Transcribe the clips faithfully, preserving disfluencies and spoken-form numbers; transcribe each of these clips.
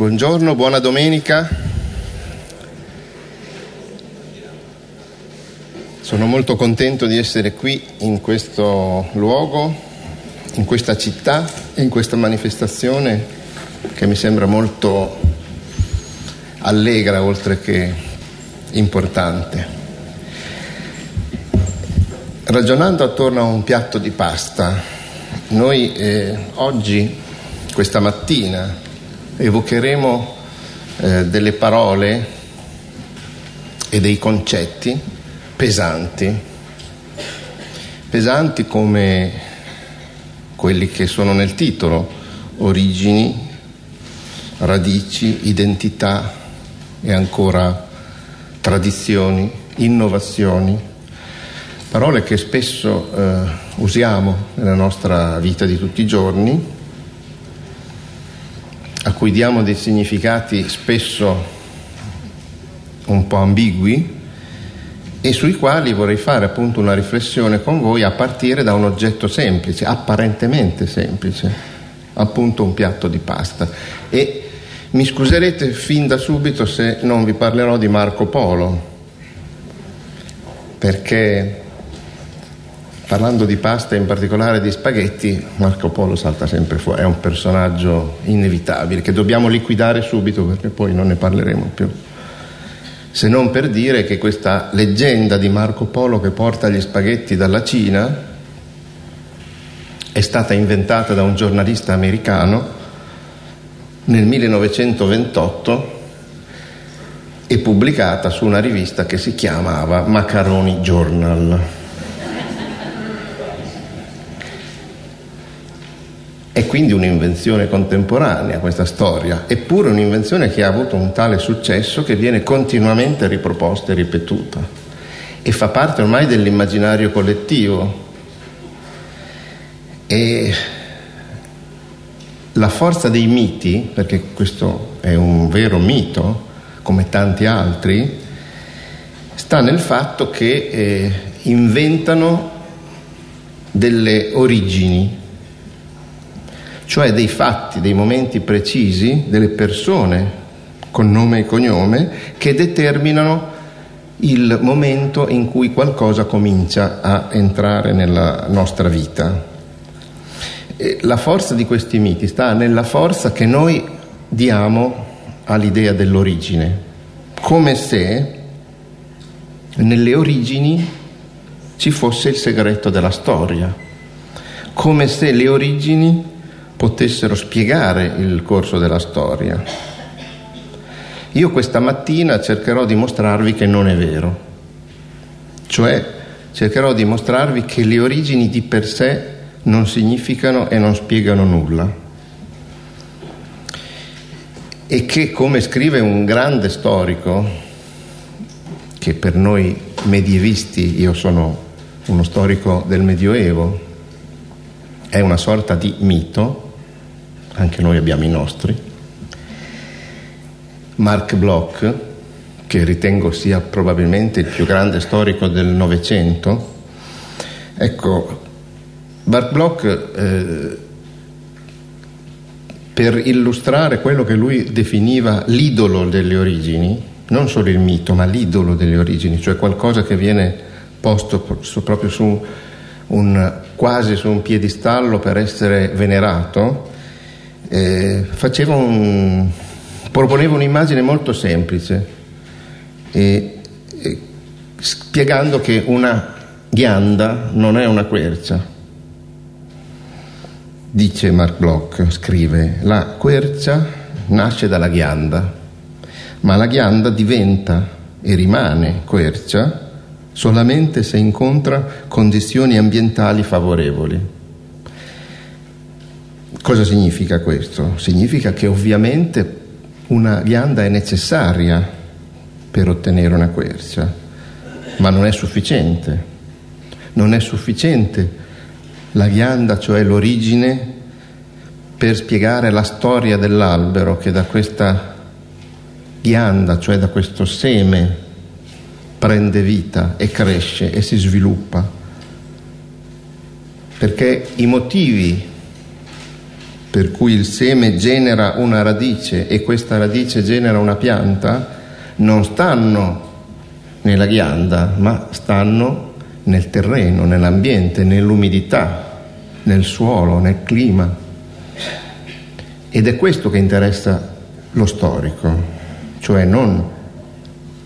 Buongiorno, buona domenica. Sono molto contento di essere qui in questo luogo, in questa città e in questa manifestazione che mi sembra molto allegra oltre che importante. Ragionando attorno a un piatto di pasta, noi eh, oggi, questa mattina, evocheremo eh, delle parole e dei concetti pesanti, pesanti come quelli che sono nel titolo: origini, radici, identità e ancora tradizioni, innovazioni, parole che spesso eh, usiamo nella nostra vita di tutti i giorni, a cui diamo dei significati spesso un po' ambigui e sui quali vorrei fare appunto una riflessione con voi a partire da un oggetto semplice, apparentemente semplice, appunto un piatto di pasta. E mi scuserete fin da subito se non vi parlerò di Marco Polo, perché parlando di pasta, in particolare di spaghetti, Marco Polo salta sempre fuori, è un personaggio inevitabile che dobbiamo liquidare subito perché poi non ne parleremo più. Se non per dire che questa leggenda di Marco Polo che porta gli spaghetti dalla Cina è stata inventata da un giornalista americano nel millenovecentoventotto e pubblicata su una rivista che si chiamava Macaroni Journal. È quindi un'invenzione contemporanea questa storia, eppure un'invenzione che ha avuto un tale successo che viene continuamente riproposta e ripetuta e fa parte ormai dell'immaginario collettivo. E la forza dei miti, perché questo è un vero mito come tanti altri, sta nel fatto che eh, inventano delle origini, cioè dei fatti, dei momenti precisi, delle persone con nome e cognome che determinano il momento in cui qualcosa comincia a entrare nella nostra vita. E la forza di questi miti sta nella forza che noi diamo all'idea dell'origine, come se nelle origini ci fosse il segreto della storia, come se le origini potessero spiegare il corso della storia. Io questa mattina cercherò di mostrarvi che non è vero, cioè cercherò di mostrarvi che le origini di per sé non significano e non spiegano nulla e che, come scrive un grande storico, che per noi medievisti, io sono uno storico del Medioevo, è una sorta di mito. Anche noi abbiamo i nostri. Marc Bloch, che ritengo sia probabilmente il più grande storico del Novecento, ecco, Marc Bloch, eh, per illustrare quello che lui definiva l'idolo delle origini, non solo il mito, ma l'idolo delle origini, cioè qualcosa che viene posto su, proprio su un, quasi su un piedistallo per essere venerato, Eh, faceva un, proponeva un'immagine molto semplice, eh, eh, spiegando che una ghianda non è una quercia. Dice Marc Bloch, scrive: la quercia nasce dalla ghianda, ma la ghianda diventa e rimane quercia solamente se incontra condizioni ambientali favorevoli. Cosa significa questo? Significa che ovviamente una ghianda è necessaria per ottenere una quercia, ma non è sufficiente. Non è sufficiente la ghianda, cioè l'origine, per spiegare la storia dell'albero, che da questa ghianda, cioè da questo seme, prende vita e cresce e si sviluppa. Perché i motivi per cui il seme genera una radice e questa radice genera una pianta, non stanno nella ghianda, ma stanno nel terreno, nell'ambiente, nell'umidità, nel suolo, nel clima. Ed è questo che interessa lo storico, cioè non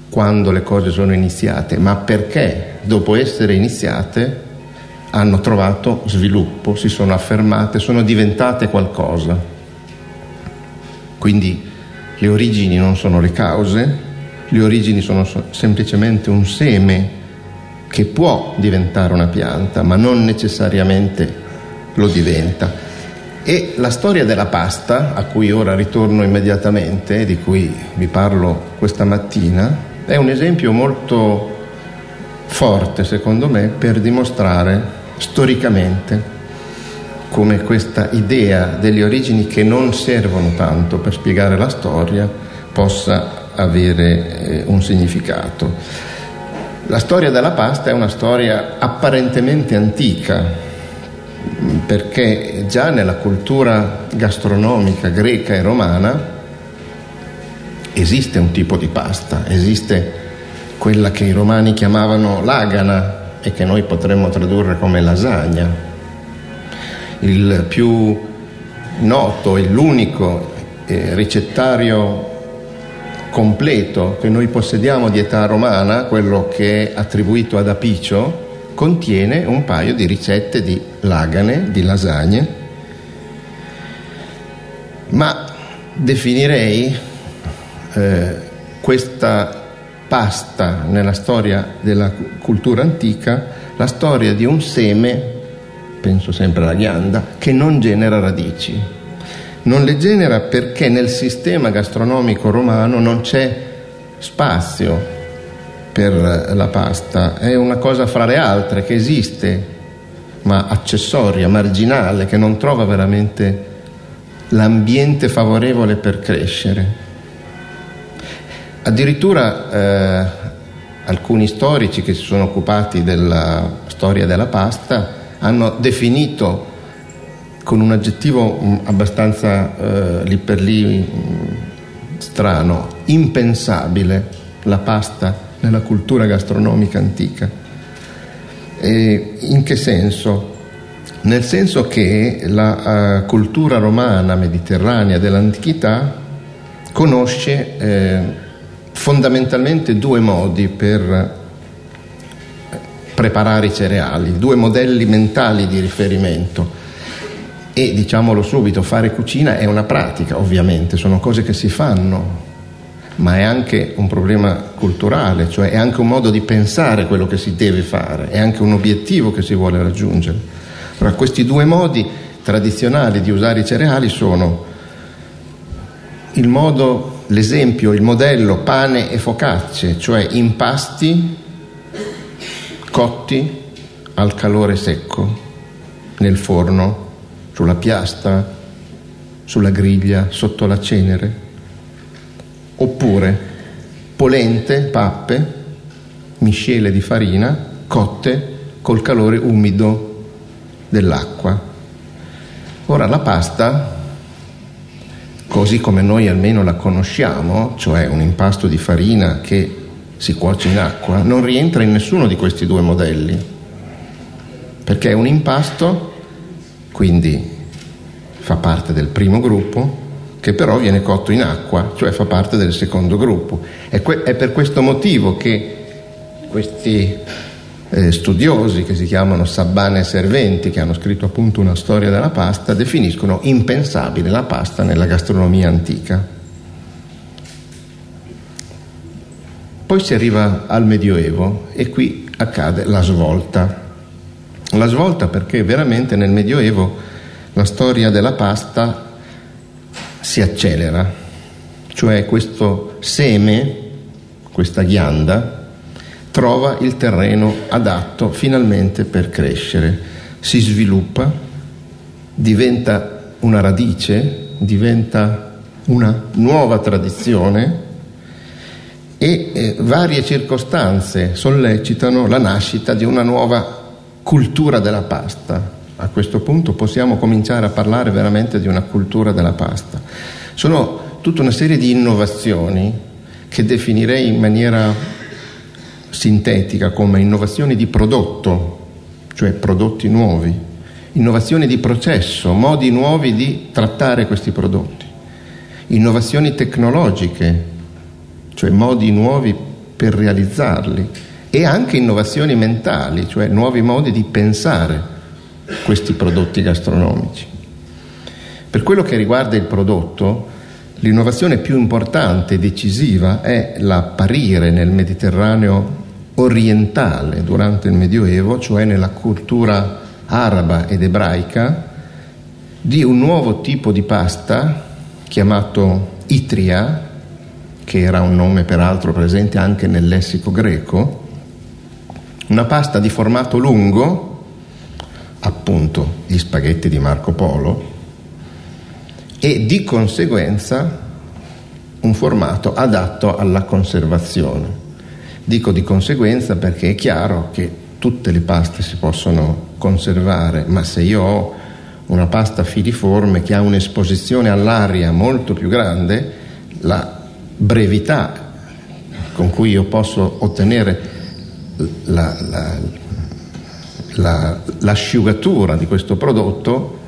quando le cose sono iniziate, ma perché dopo essere iniziate hanno trovato sviluppo, si sono affermate, sono diventate qualcosa. Quindi le origini non sono le cause, le origini sono semplicemente un seme che può diventare una pianta, ma non necessariamente lo diventa. E la storia della pasta, a cui ora ritorno immediatamente, di cui vi parlo questa mattina, è un esempio molto forte, secondo me, per dimostrare storicamente come questa idea delle origini che non servono tanto per spiegare la storia possa avere eh, un significato. La storia della pasta è una storia apparentemente antica, perché già nella cultura gastronomica greca e romana esiste un tipo di pasta, esiste quella che i romani chiamavano l'agana e che noi potremmo tradurre come lasagna. Il più noto e l'unico eh, ricettario completo che noi possediamo di età romana, quello che è attribuito ad Apicio, contiene un paio di ricette di lagane, di lasagne, ma definirei eh, questa pasta nella storia della cultura antica la storia di un seme, penso sempre alla ghianda, che non genera radici. Non le genera perché nel sistema gastronomico romano non c'è spazio per la pasta, è una cosa fra le altre che esiste, ma accessoria, marginale, che non trova veramente l'ambiente favorevole per crescere. Addirittura eh, alcuni storici che si sono occupati della storia della pasta hanno definito con un aggettivo abbastanza eh, lì per lì strano, impensabile, la pasta nella cultura gastronomica antica. E in che senso? Nel senso che la eh, cultura romana mediterranea dell'antichità conosce eh, fondamentalmente due modi per preparare i cereali, due modelli mentali di riferimento. E diciamolo subito, fare cucina è una pratica, ovviamente, sono cose che si fanno, ma è anche un problema culturale, cioè è anche un modo di pensare quello che si deve fare, è anche un obiettivo che si vuole raggiungere. Allora, questi due modi tradizionali di usare i cereali sono il modo, l'esempio, il modello pane e focacce, cioè impasti cotti al calore secco, nel forno, sulla piastra, sulla griglia, sotto la cenere, oppure polente, pappe, miscele di farina cotte col calore umido dell'acqua. Ora, la pasta, così come noi almeno la conosciamo, cioè un impasto di farina che si cuoce in acqua, non rientra in nessuno di questi due modelli, perché è un impasto, quindi fa parte del primo gruppo, che però viene cotto in acqua, cioè fa parte del secondo gruppo. È, que- è per questo motivo che questi eh, studiosi, che si chiamano Sabbane Serventi, che hanno scritto appunto una storia della pasta, definiscono impensabile la pasta nella gastronomia antica. Poi si arriva al Medioevo e qui accade la svolta. La svolta perché veramente nel Medioevo la storia della pasta si accelera, cioè questo seme, questa ghianda, trova il terreno adatto finalmente per crescere, si sviluppa, diventa una radice, diventa una nuova tradizione e eh, varie circostanze sollecitano la nascita di una nuova cultura della pasta. a questo punto possiamo cominciare a parlare veramente di una cultura della pasta. Sono tutta una serie di innovazioni che definirei in maniera sintetica come innovazioni di prodotto, cioè prodotti nuovi, innovazioni di processo, modi nuovi di trattare questi prodotti, innovazioni tecnologiche, cioè modi nuovi per realizzarli, e anche innovazioni mentali, cioè nuovi modi di pensare questi prodotti gastronomici. Per quello che riguarda il prodotto, l'innovazione più importante e decisiva è l'apparire nel Mediterraneo orientale durante il Medioevo, cioè nella cultura araba ed ebraica, di un nuovo tipo di pasta chiamato itria, che era un nome peraltro presente anche nel lessico greco, una pasta di formato lungo, appunto gli spaghetti di Marco Polo, e di conseguenza un formato adatto alla conservazione. Dico di conseguenza perché è chiaro che tutte le paste si possono conservare, ma se io ho una pasta filiforme che ha un'esposizione all'aria molto più grande, la brevità con cui io posso ottenere la, la La, l'asciugatura di questo prodotto,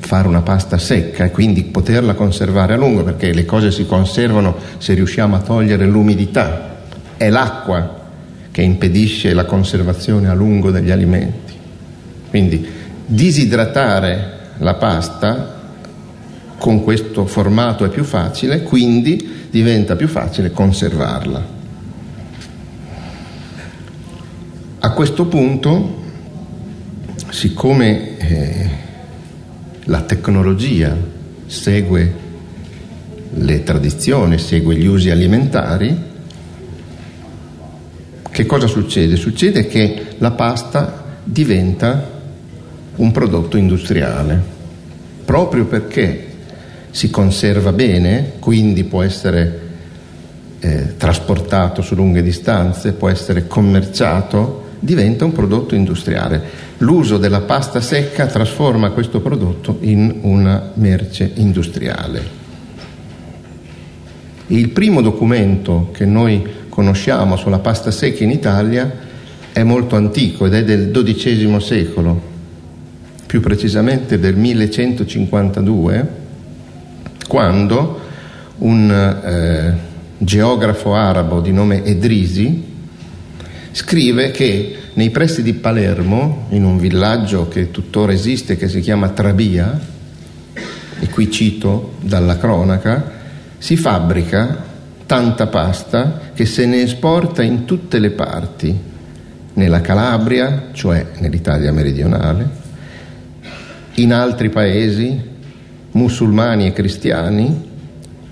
fare una pasta secca e quindi poterla conservare a lungo, perché le cose si conservano se riusciamo a togliere l'umidità, è l'acqua che impedisce la conservazione a lungo degli alimenti. Quindi disidratare la pasta con questo formato è più facile, quindi diventa più facile conservarla. A questo punto, siccome eh, la tecnologia segue le tradizioni, segue gli usi alimentari, che cosa succede? Succede che la pasta diventa un prodotto industriale, proprio perché si conserva bene, quindi può essere eh, trasportato su lunghe distanze, può essere commerciato, diventa un prodotto industriale. L'uso della pasta secca trasforma questo prodotto in una merce industriale. Il primo documento che noi conosciamo sulla pasta secca in Italia è molto antico ed è del dodicesimo secolo, più precisamente del millecentocinquantadue, quando un eh, geografo arabo di nome Edrisi scrive che nei pressi di Palermo, in un villaggio che tuttora esiste, che si chiama Trabia, e qui cito dalla cronaca, si fabbrica tanta pasta che se ne esporta in tutte le parti, nella Calabria, cioè nell'Italia meridionale, in altri paesi, musulmani e cristiani,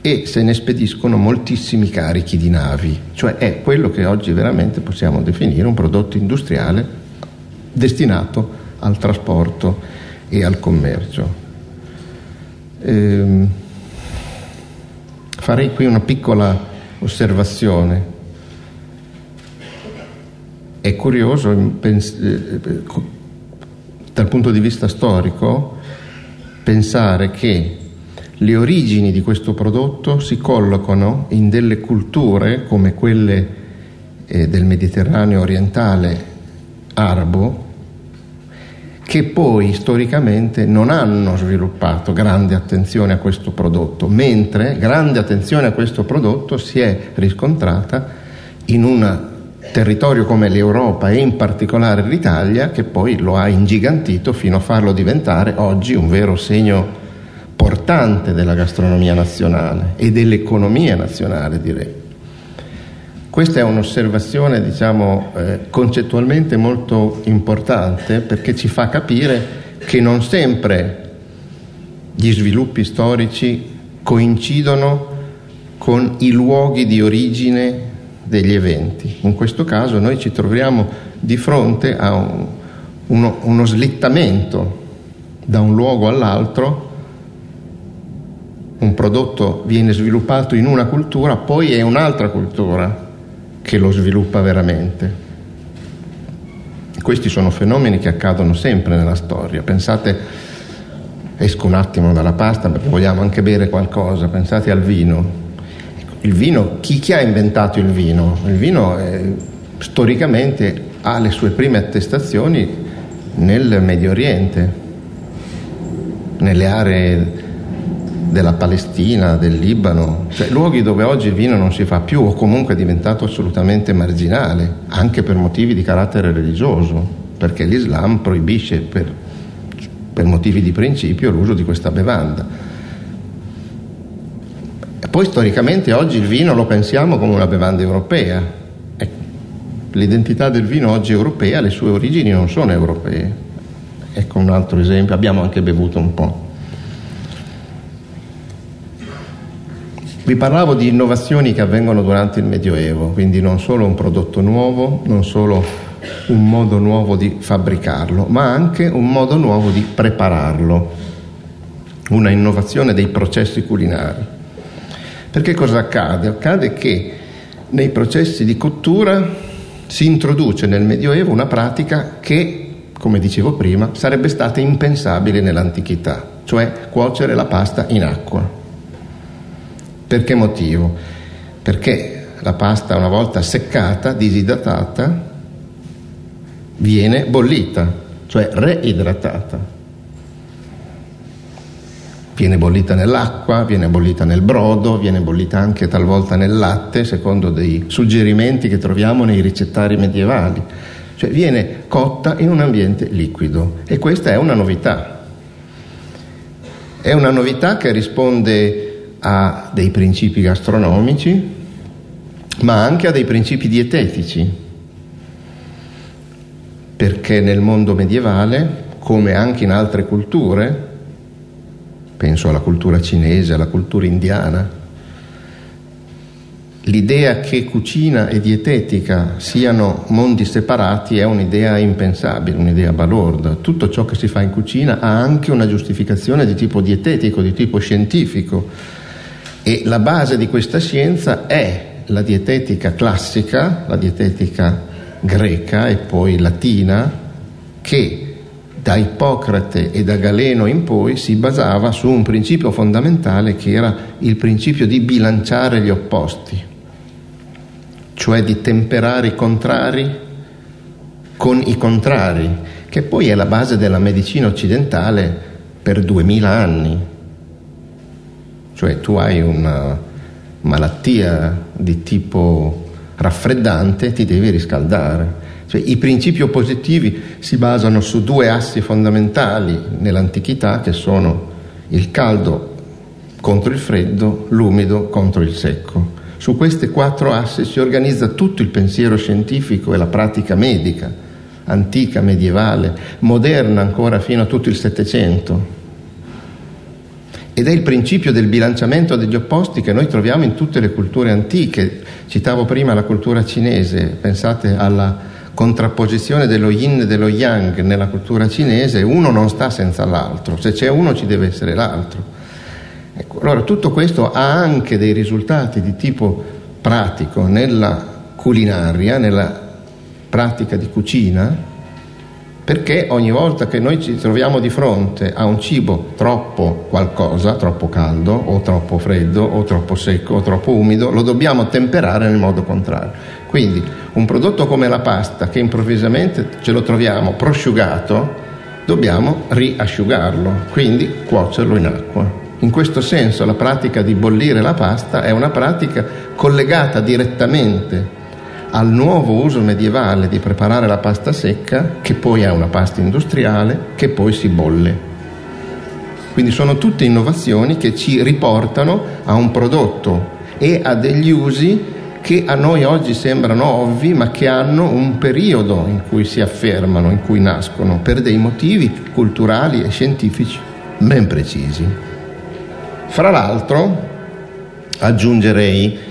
e se ne spediscono moltissimi carichi di navi, cioè è quello che oggi veramente possiamo definire un prodotto industriale destinato al trasporto e al commercio. Ehm, farei qui una piccola osservazione. È curioso, pens- dal punto di vista storico, pensare che le origini di questo prodotto si collocano in delle culture come quelle eh, del Mediterraneo orientale arabo, che poi storicamente non hanno sviluppato grande attenzione a questo prodotto, mentre grande attenzione a questo prodotto si è riscontrata in un territorio come l'Europa e in particolare l'Italia, che poi lo ha ingigantito fino a farlo diventare oggi un vero segno importante della gastronomia nazionale e dell'economia nazionale, direi. Questa è un'osservazione, diciamo, eh, concettualmente molto importante, perché ci fa capire che non sempre gli sviluppi storici coincidono con i luoghi di origine degli eventi. In questo caso noi ci troviamo di fronte a un, uno, uno slittamento da un luogo all'altro. Un prodotto viene sviluppato in una cultura, poi è un'altra cultura che lo sviluppa veramente. Questi sono fenomeni che accadono sempre nella storia. Pensate, esco un attimo dalla pasta perché vogliamo anche bere qualcosa, pensate al vino. Il vino, chi, chi ha inventato il vino? Il vino eh, storicamente ha le sue prime attestazioni nel Medio Oriente, nelle aree della Palestina, del Libano, cioè luoghi dove oggi il vino non si fa più o comunque è diventato assolutamente marginale, anche per motivi di carattere religioso, perché l'Islam proibisce per, per motivi di principio l'uso di questa bevanda. Poi storicamente oggi il vino lo pensiamo come una bevanda europea. Ecco, l'identità del vino oggi è europea, le sue origini non sono europee. Ecco un altro esempio, abbiamo anche bevuto un po'. Vi parlavo di innovazioni che avvengono durante il Medioevo, quindi non solo un prodotto nuovo, non solo un modo nuovo di fabbricarlo, ma anche un modo nuovo di prepararlo, una innovazione dei processi culinari. Perché cosa accade? Accade che nei processi di cottura si introduce nel Medioevo una pratica che, come dicevo prima, sarebbe stata impensabile nell'antichità, cioè cuocere la pasta in acqua. Per che motivo? Perché la pasta, una volta seccata, disidratata, viene bollita, cioè reidratata. Viene bollita nell'acqua, viene bollita nel brodo, viene bollita anche talvolta nel latte, secondo dei suggerimenti che troviamo nei ricettari medievali. Cioè viene cotta in un ambiente liquido, e questa è una novità. È una novità che risponde a dei principi gastronomici, ma anche a dei principi dietetici, perché nel mondo medievale, come anche in altre culture, penso alla cultura cinese, alla cultura indiana, l'idea che cucina e dietetica siano mondi separati è un'idea impensabile, un'idea balorda. Tutto ciò che si fa in cucina ha anche una giustificazione di tipo dietetico, di tipo scientifico, e la base di questa scienza è la dietetica classica, la dietetica greca e poi latina, che da Ippocrate e da Galeno in poi si basava su un principio fondamentale che era il principio di bilanciare gli opposti, cioè di temperare i contrari con i contrari, che poi è la base della medicina occidentale per duemila anni. Cioè tu hai una malattia di tipo raffreddante, ti devi riscaldare. Cioè, i principi oppositivi si basano su due assi fondamentali nell'antichità, che sono il caldo contro il freddo, l'umido contro il secco. Su questi quattro assi si organizza tutto il pensiero scientifico e la pratica medica, antica, medievale, moderna ancora fino a tutto il Settecento. Ed è il principio del bilanciamento degli opposti che noi troviamo in tutte le culture antiche. Citavo prima la cultura cinese, pensate alla contrapposizione dello yin e dello yang nella cultura cinese, uno non sta senza l'altro, se c'è uno ci deve essere l'altro. Ecco, allora tutto questo ha anche dei risultati di tipo pratico nella culinaria, nella pratica di cucina, perché ogni volta che noi ci troviamo di fronte a un cibo troppo qualcosa, troppo caldo o troppo freddo o troppo secco o troppo umido, lo dobbiamo temperare nel modo contrario. Quindi un prodotto come la pasta, che improvvisamente ce lo troviamo prosciugato, dobbiamo riasciugarlo, quindi cuocerlo in acqua. In questo senso la pratica di bollire la pasta è una pratica collegata direttamente al nuovo uso medievale di preparare la pasta secca, che poi è una pasta industriale, che poi si bolle. Quindi sono tutte innovazioni che ci riportano a un prodotto e a degli usi che a noi oggi sembrano ovvi, ma che hanno un periodo in cui si affermano, in cui nascono, per dei motivi culturali e scientifici ben precisi. Fra l'altro, aggiungerei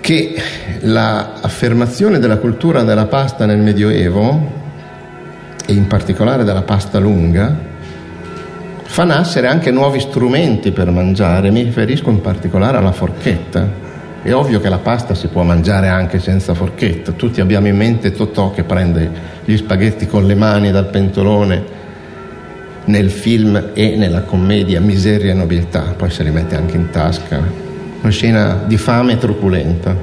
che l'affermazione della cultura della pasta nel Medioevo, e in particolare della pasta lunga, fa nascere anche nuovi strumenti per mangiare. Mi riferisco in particolare alla forchetta. È ovvio che la pasta si può mangiare anche senza forchetta. Tutti abbiamo in mente Totò che prende gli spaghetti con le mani dal pentolone nel film e nella commedia Miseria e nobiltà, poi se li mette anche in tasca. Una scena di fame truculenta.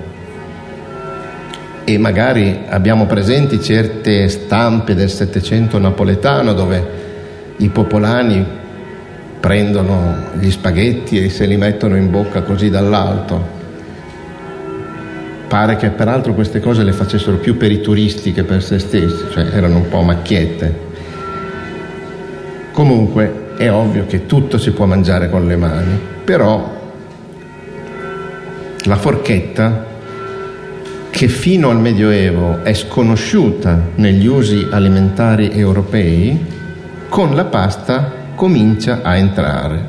E magari abbiamo presenti certe stampe del Settecento napoletano dove i popolani prendono gli spaghetti e se li mettono in bocca così dall'alto. Pare che peraltro queste cose le facessero più per i turisti che per se stessi, cioè erano un po' macchiette. Comunque è ovvio che tutto si può mangiare con le mani, però la forchetta, che fino al Medioevo è sconosciuta negli usi alimentari europei, con la pasta comincia a entrare.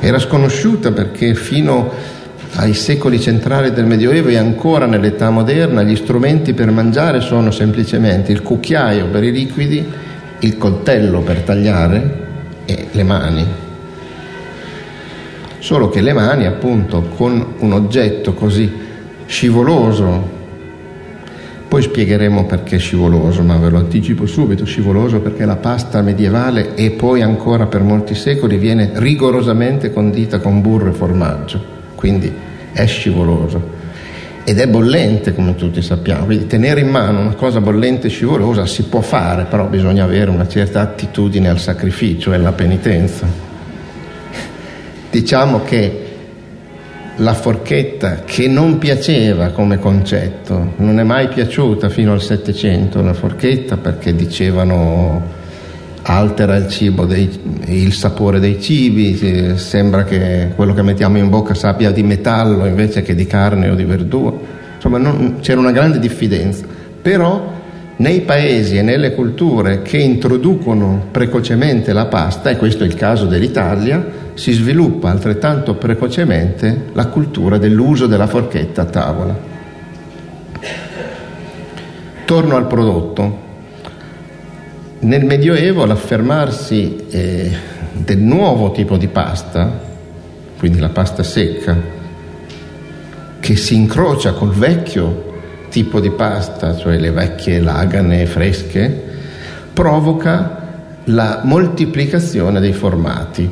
Era sconosciuta perché fino ai secoli centrali del Medioevo e ancora nell'età moderna gli strumenti per mangiare sono semplicemente il cucchiaio per i liquidi, il coltello per tagliare e le mani. Solo che le mani, appunto, con un oggetto così scivoloso, poi spiegheremo perché scivoloso, ma ve lo anticipo subito, scivoloso perché la pasta medievale e poi ancora per molti secoli viene rigorosamente condita con burro e formaggio. Quindi è scivoloso ed è bollente, come tutti sappiamo. Quindi tenere in mano una cosa bollente e scivolosa si può fare, però bisogna avere una certa attitudine al sacrificio e alla penitenza. Diciamo che la forchetta, che non piaceva come concetto, non è mai piaciuta fino al Settecento la forchetta, perché dicevano altera il cibo dei, il sapore dei cibi, sembra che quello che mettiamo in bocca sappia di metallo invece che di carne o di verdura. Insomma, non, c'era una grande diffidenza. Però nei paesi e nelle culture che introducono precocemente la pasta, e questo è il caso dell'Italia, si sviluppa altrettanto precocemente la cultura dell'uso della forchetta a tavola. Torno al prodotto. Nel Medioevo l'affermarsi eh, del nuovo tipo di pasta, quindi la pasta secca, che si incrocia col vecchio tipo di pasta, cioè le vecchie lagane fresche, provoca la moltiplicazione dei formati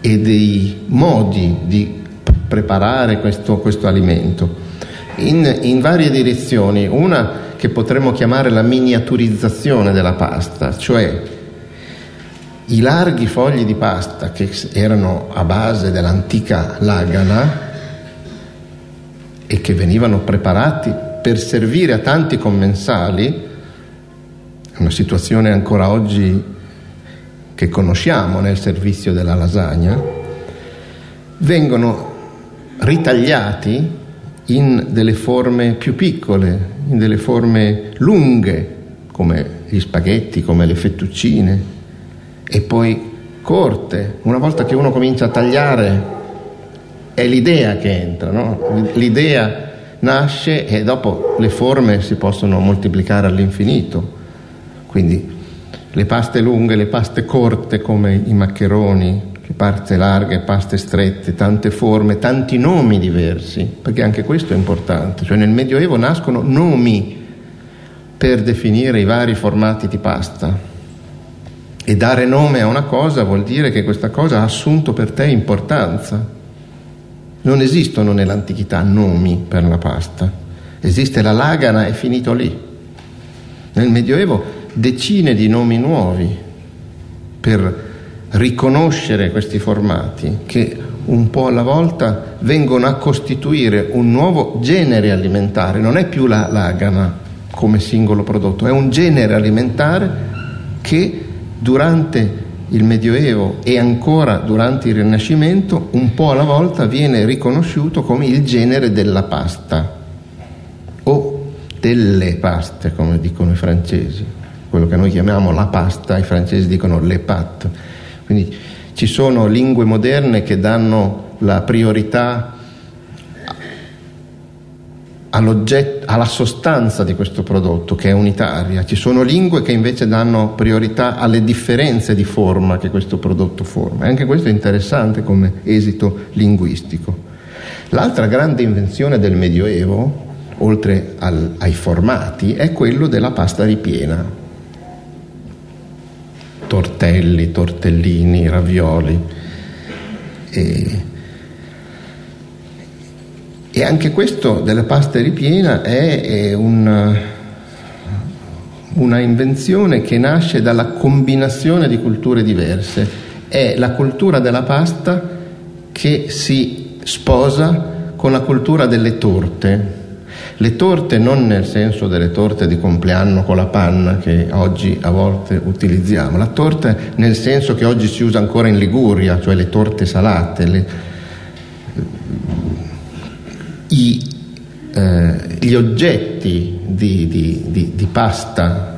e dei modi di preparare questo, questo alimento in, in varie direzioni. Una che potremmo chiamare la miniaturizzazione della pasta, cioè i larghi fogli di pasta che erano a base dell'antica lagana e che venivano preparati per servire a tanti commensali, una situazione ancora oggi che conosciamo nel servizio della lasagna, vengono ritagliati in delle forme più piccole, in delle forme lunghe come gli spaghetti, come le fettuccine, e poi corte. Una volta che uno comincia a tagliare è l'idea che entra, no? L'idea nasce e dopo le forme si possono moltiplicare all'infinito. Quindi le paste lunghe, le paste corte come i maccheroni, paste larghe, paste strette, tante forme, tanti nomi diversi, perché anche questo è importante, cioè nel Medioevo nascono nomi per definire i vari formati di pasta, e dare nome a una cosa vuol dire che questa cosa ha assunto per te importanza. Non esistono nell'antichità nomi per la pasta, esiste la lagana e finito lì. Nel Medioevo decine di nomi nuovi per riconoscere questi formati che un po' alla volta vengono a costituire un nuovo genere alimentare. Non è più la lagana come singolo prodotto, è un genere alimentare che durante il Medioevo e ancora durante il Rinascimento un po' alla volta viene riconosciuto come il genere della pasta o delle paste, come dicono i francesi. Quello che noi chiamiamo la pasta, i francesi dicono le pâtes. Quindi ci sono lingue moderne che danno la priorità alla sostanza di questo prodotto, che è unitaria. Ci sono lingue che invece danno priorità alle differenze di forma che questo prodotto forma. E anche questo è interessante come esito linguistico. L'altra grande invenzione del Medioevo, oltre al, ai formati, è quello della pasta ripiena. Tortelli, tortellini, ravioli. E, e anche questo della pasta ripiena è, è un, una invenzione che nasce dalla combinazione di culture diverse. È la cultura della pasta che si sposa con la cultura delle torte. Le torte non nel senso delle torte di compleanno con la panna che oggi a volte utilizziamo, la torta nel senso che oggi si usa ancora in Liguria, cioè le torte salate, le, i, eh, gli oggetti di, di, di, di pasta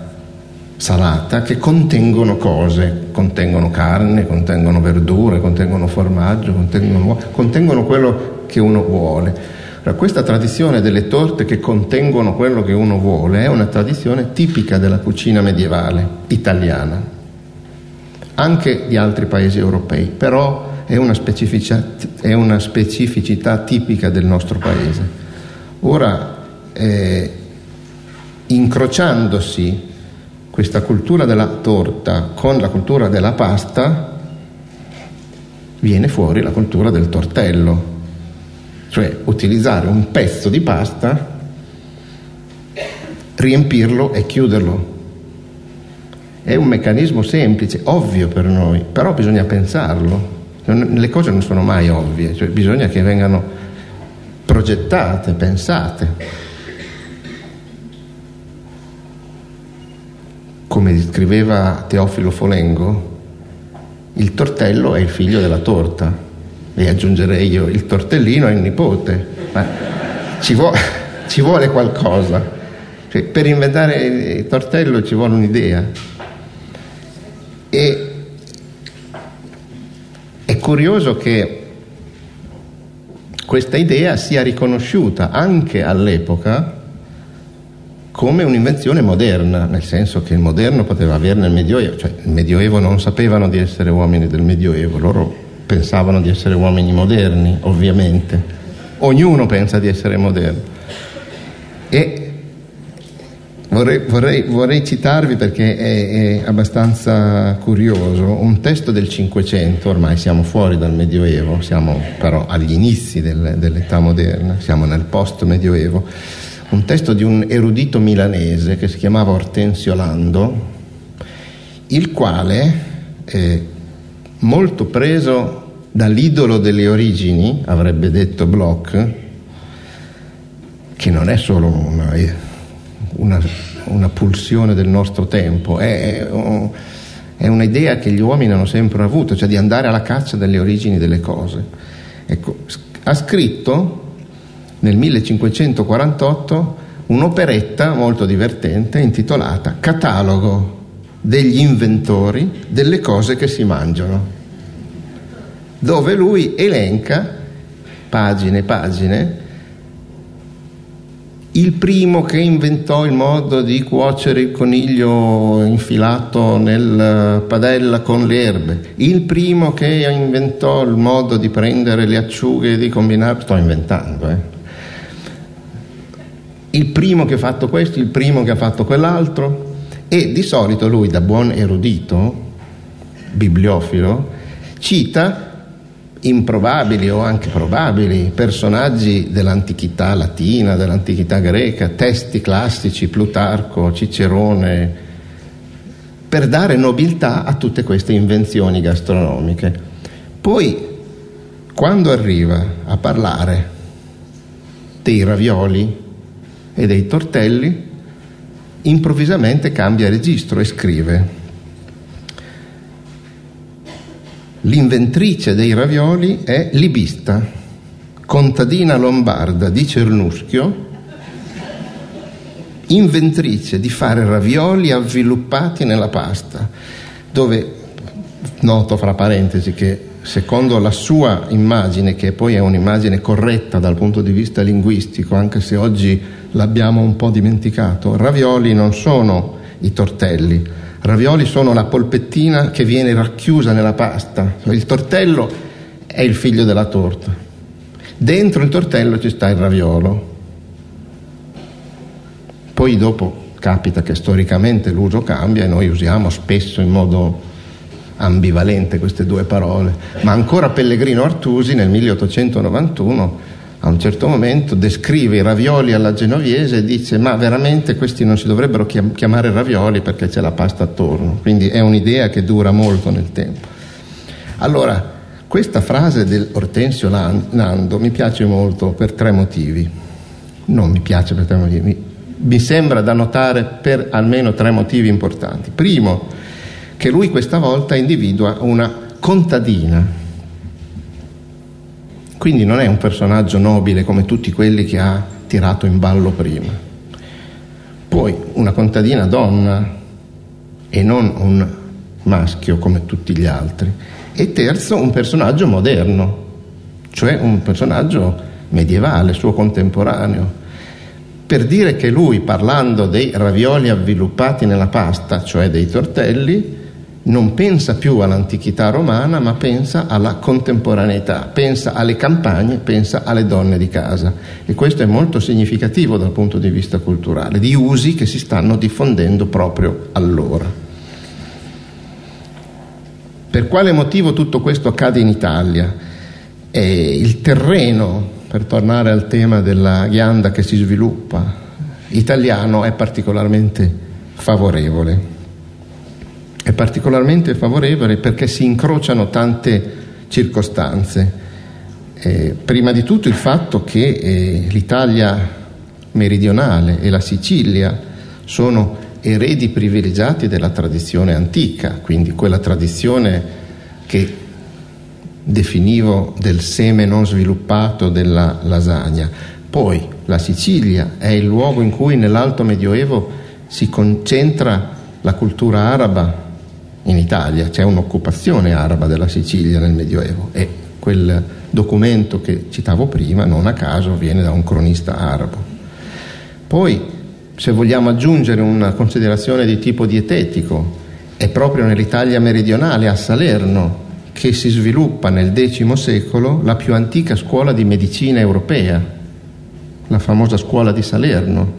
salata che contengono cose, contengono carne, contengono verdure, contengono formaggio, contengono, contengono quello che uno vuole. Questa tradizione delle torte che contengono quello che uno vuole è una tradizione tipica della cucina medievale italiana, anche di altri paesi europei, però è una specificità, è una specificità tipica del nostro paese. Ora, eh, incrociandosi questa cultura della torta con la cultura della pasta, viene fuori la cultura del tortello. Cioè utilizzare un pezzo di pasta, riempirlo e chiuderlo. È un meccanismo semplice, ovvio per noi, però bisogna pensarlo. Le cose non sono mai ovvie, cioè bisogna che vengano progettate, pensate. Come scriveva Teofilo Folengo, il tortello è il figlio della torta. E aggiungerei io, il tortellino è il nipote, ma ci, vuo- ci vuole qualcosa, cioè, per inventare il tortello ci vuole un'idea. E è curioso che questa idea sia riconosciuta anche all'epoca come un'invenzione moderna, nel senso che il moderno poteva avere nel Medioevo, cioè il Medioevo non sapevano di essere uomini del Medioevo, loro pensavano di essere uomini moderni, ovviamente. Ognuno pensa di essere moderno. E vorrei, vorrei, vorrei citarvi, perché è, è abbastanza curioso, un testo del Cinquecento, ormai siamo fuori dal Medioevo, siamo però agli inizi del, dell'età moderna, siamo nel post-Medioevo, un testo di un erudito milanese che si chiamava Ortensio Lando, il quale... Eh, molto preso dall'idolo delle origini, avrebbe detto Bloch, che non è solo una, una, una pulsione del nostro tempo, è, è un'idea che gli uomini hanno sempre avuto, cioè di andare alla caccia delle origini delle cose. Ecco, ha scritto nel millecinquecentoquarantotto un'operetta molto divertente intitolata Catalogo degli inventori delle cose che si mangiano, dove lui elenca pagine e pagine il primo che inventò il modo di cuocere il coniglio infilato nella padella con le erbe, il primo che inventò il modo di prendere le acciughe e di combinarle, sto inventando eh. il primo che ha fatto questo, il primo che ha fatto quell'altro. E di solito lui, da buon erudito, bibliofilo, cita improbabili o anche probabili personaggi dell'antichità latina, dell'antichità greca, testi classici, Plutarco, Cicerone, per dare nobiltà a tutte queste invenzioni gastronomiche. Poi, quando arriva a parlare dei ravioli e dei tortelli, improvvisamente cambia registro e scrive: l'inventrice dei ravioli è Libista, contadina lombarda di Cernuschio, inventrice di fare ravioli avviluppati nella pasta, dove noto fra parentesi che secondo la sua immagine, che poi è un'immagine corretta dal punto di vista linguistico, anche se oggi l'abbiamo un po' dimenticato, ravioli non sono i tortelli, ravioli sono la polpettina che viene racchiusa nella pasta, il tortello è il figlio della torta. Dentro il tortello ci sta il raviolo. Poi dopo capita che storicamente l'uso cambia e noi usiamo spesso in modo ambivalente queste due parole, ma ancora Pellegrino Artusi nel milleottocentonovantuno a un certo momento descrive i ravioli alla genovese e dice: ma veramente questi non si dovrebbero chiamare ravioli perché c'è la pasta attorno. Quindi è un'idea che dura molto nel tempo. Allora, questa frase dell'Ortensio Lando mi piace molto per tre motivi. Non mi piace per tre motivi, mi sembra da notare per almeno tre motivi importanti. Primo, che lui questa volta individua una contadina, quindi non è un personaggio nobile come tutti quelli che ha tirato in ballo prima. Poi una contadina donna e non un maschio come tutti gli altri. E terzo, un personaggio moderno, cioè un personaggio medievale, suo contemporaneo, per dire che lui, parlando dei ravioli avviluppati nella pasta, cioè dei tortelli, non pensa più all'antichità romana, ma pensa alla contemporaneità, pensa alle campagne, pensa alle donne di casa. E questo è molto significativo dal punto di vista culturale, di usi che si stanno diffondendo proprio allora. Per quale motivo tutto questo accade in Italia? È il terreno, per tornare al tema della ghianda che si sviluppa, italiano è particolarmente favorevole. È particolarmente favorevole perché si incrociano tante circostanze. Eh, prima di tutto il fatto che eh, l'Italia meridionale e la Sicilia sono eredi privilegiati della tradizione antica, quindi quella tradizione che definivo del seme non sviluppato della lasagna. Poi la Sicilia è il luogo in cui nell'Alto Medioevo si concentra la cultura araba in Italia, c'è un'occupazione araba della Sicilia nel Medioevo e quel documento che citavo prima non a caso viene da un cronista arabo. Poi, se vogliamo aggiungere una considerazione di tipo dietetico, è proprio nell'Italia meridionale, a Salerno, che si sviluppa nel decimo secolo la più antica scuola di medicina europea, la famosa scuola di Salerno.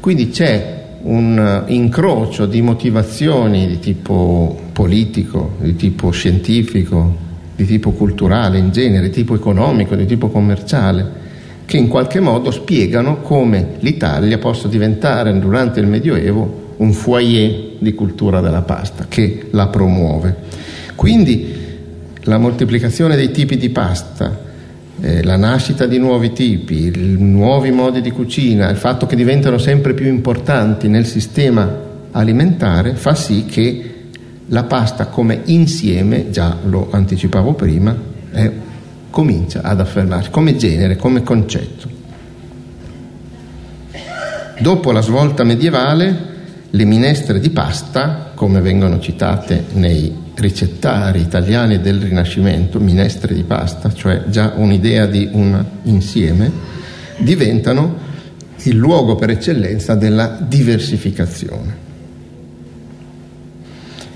Quindi c'è un incrocio di motivazioni di tipo politico, di tipo scientifico, di tipo culturale in genere, di tipo economico, di tipo commerciale, che in qualche modo spiegano come l'Italia possa diventare durante il Medioevo un foyer di cultura della pasta che la promuove. Quindi la moltiplicazione dei tipi di pasta, eh, la nascita di nuovi tipi, il, nuovi modi di cucina, il fatto che diventano sempre più importanti nel sistema alimentare fa sì che la pasta come insieme, già lo anticipavo prima, eh, comincia ad affermarsi come genere, come concetto. Dopo la svolta medievale, le minestre di pasta, come vengono citate nei ricettari italiani del Rinascimento, minestre di pasta, cioè già un'idea di un insieme, diventano il luogo per eccellenza della diversificazione.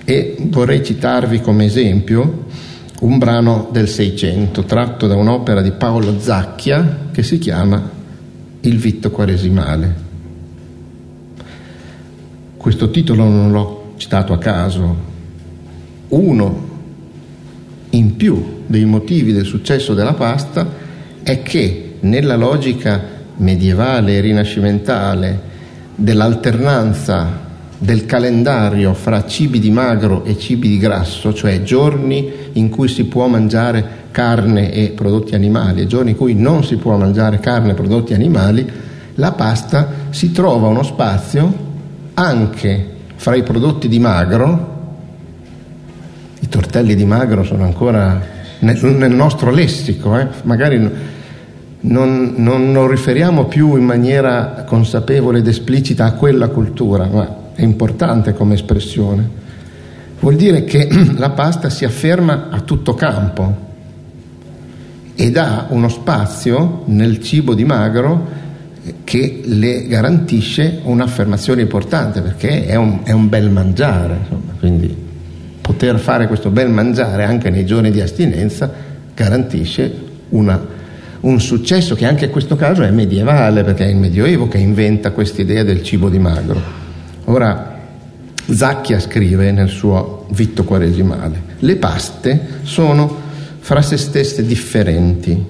E vorrei citarvi come esempio un brano del Seicento tratto da un'opera di Paolo Zacchia che si chiama Il Vitto Quaresimale. Questo titolo non l'ho citato a caso. Uno in più dei motivi del successo della pasta è che nella logica medievale e rinascimentale dell'alternanza del calendario fra cibi di magro e cibi di grasso, cioè giorni in cui si può mangiare carne e prodotti animali e giorni in cui non si può mangiare carne e prodotti animali, la pasta si trova uno spazio anche fra i prodotti di magro. I tortelli di magro sono ancora nel, nel nostro lessico, eh? Magari non, non, non riferiamo più in maniera consapevole ed esplicita a quella cultura, ma è importante come espressione. Vuol dire che la pasta si afferma a tutto campo ed ha uno spazio nel cibo di magro che le garantisce un'affermazione importante, perché è un, è un bel mangiare, insomma, quindi poter fare questo bel mangiare anche nei giorni di astinenza garantisce una un successo che anche in questo caso è medievale, perché è il Medioevo che inventa quest'idea del cibo di magro. Ora, Zacchia scrive nel suo Vitto Quaresimale: le paste sono fra se stesse differenti,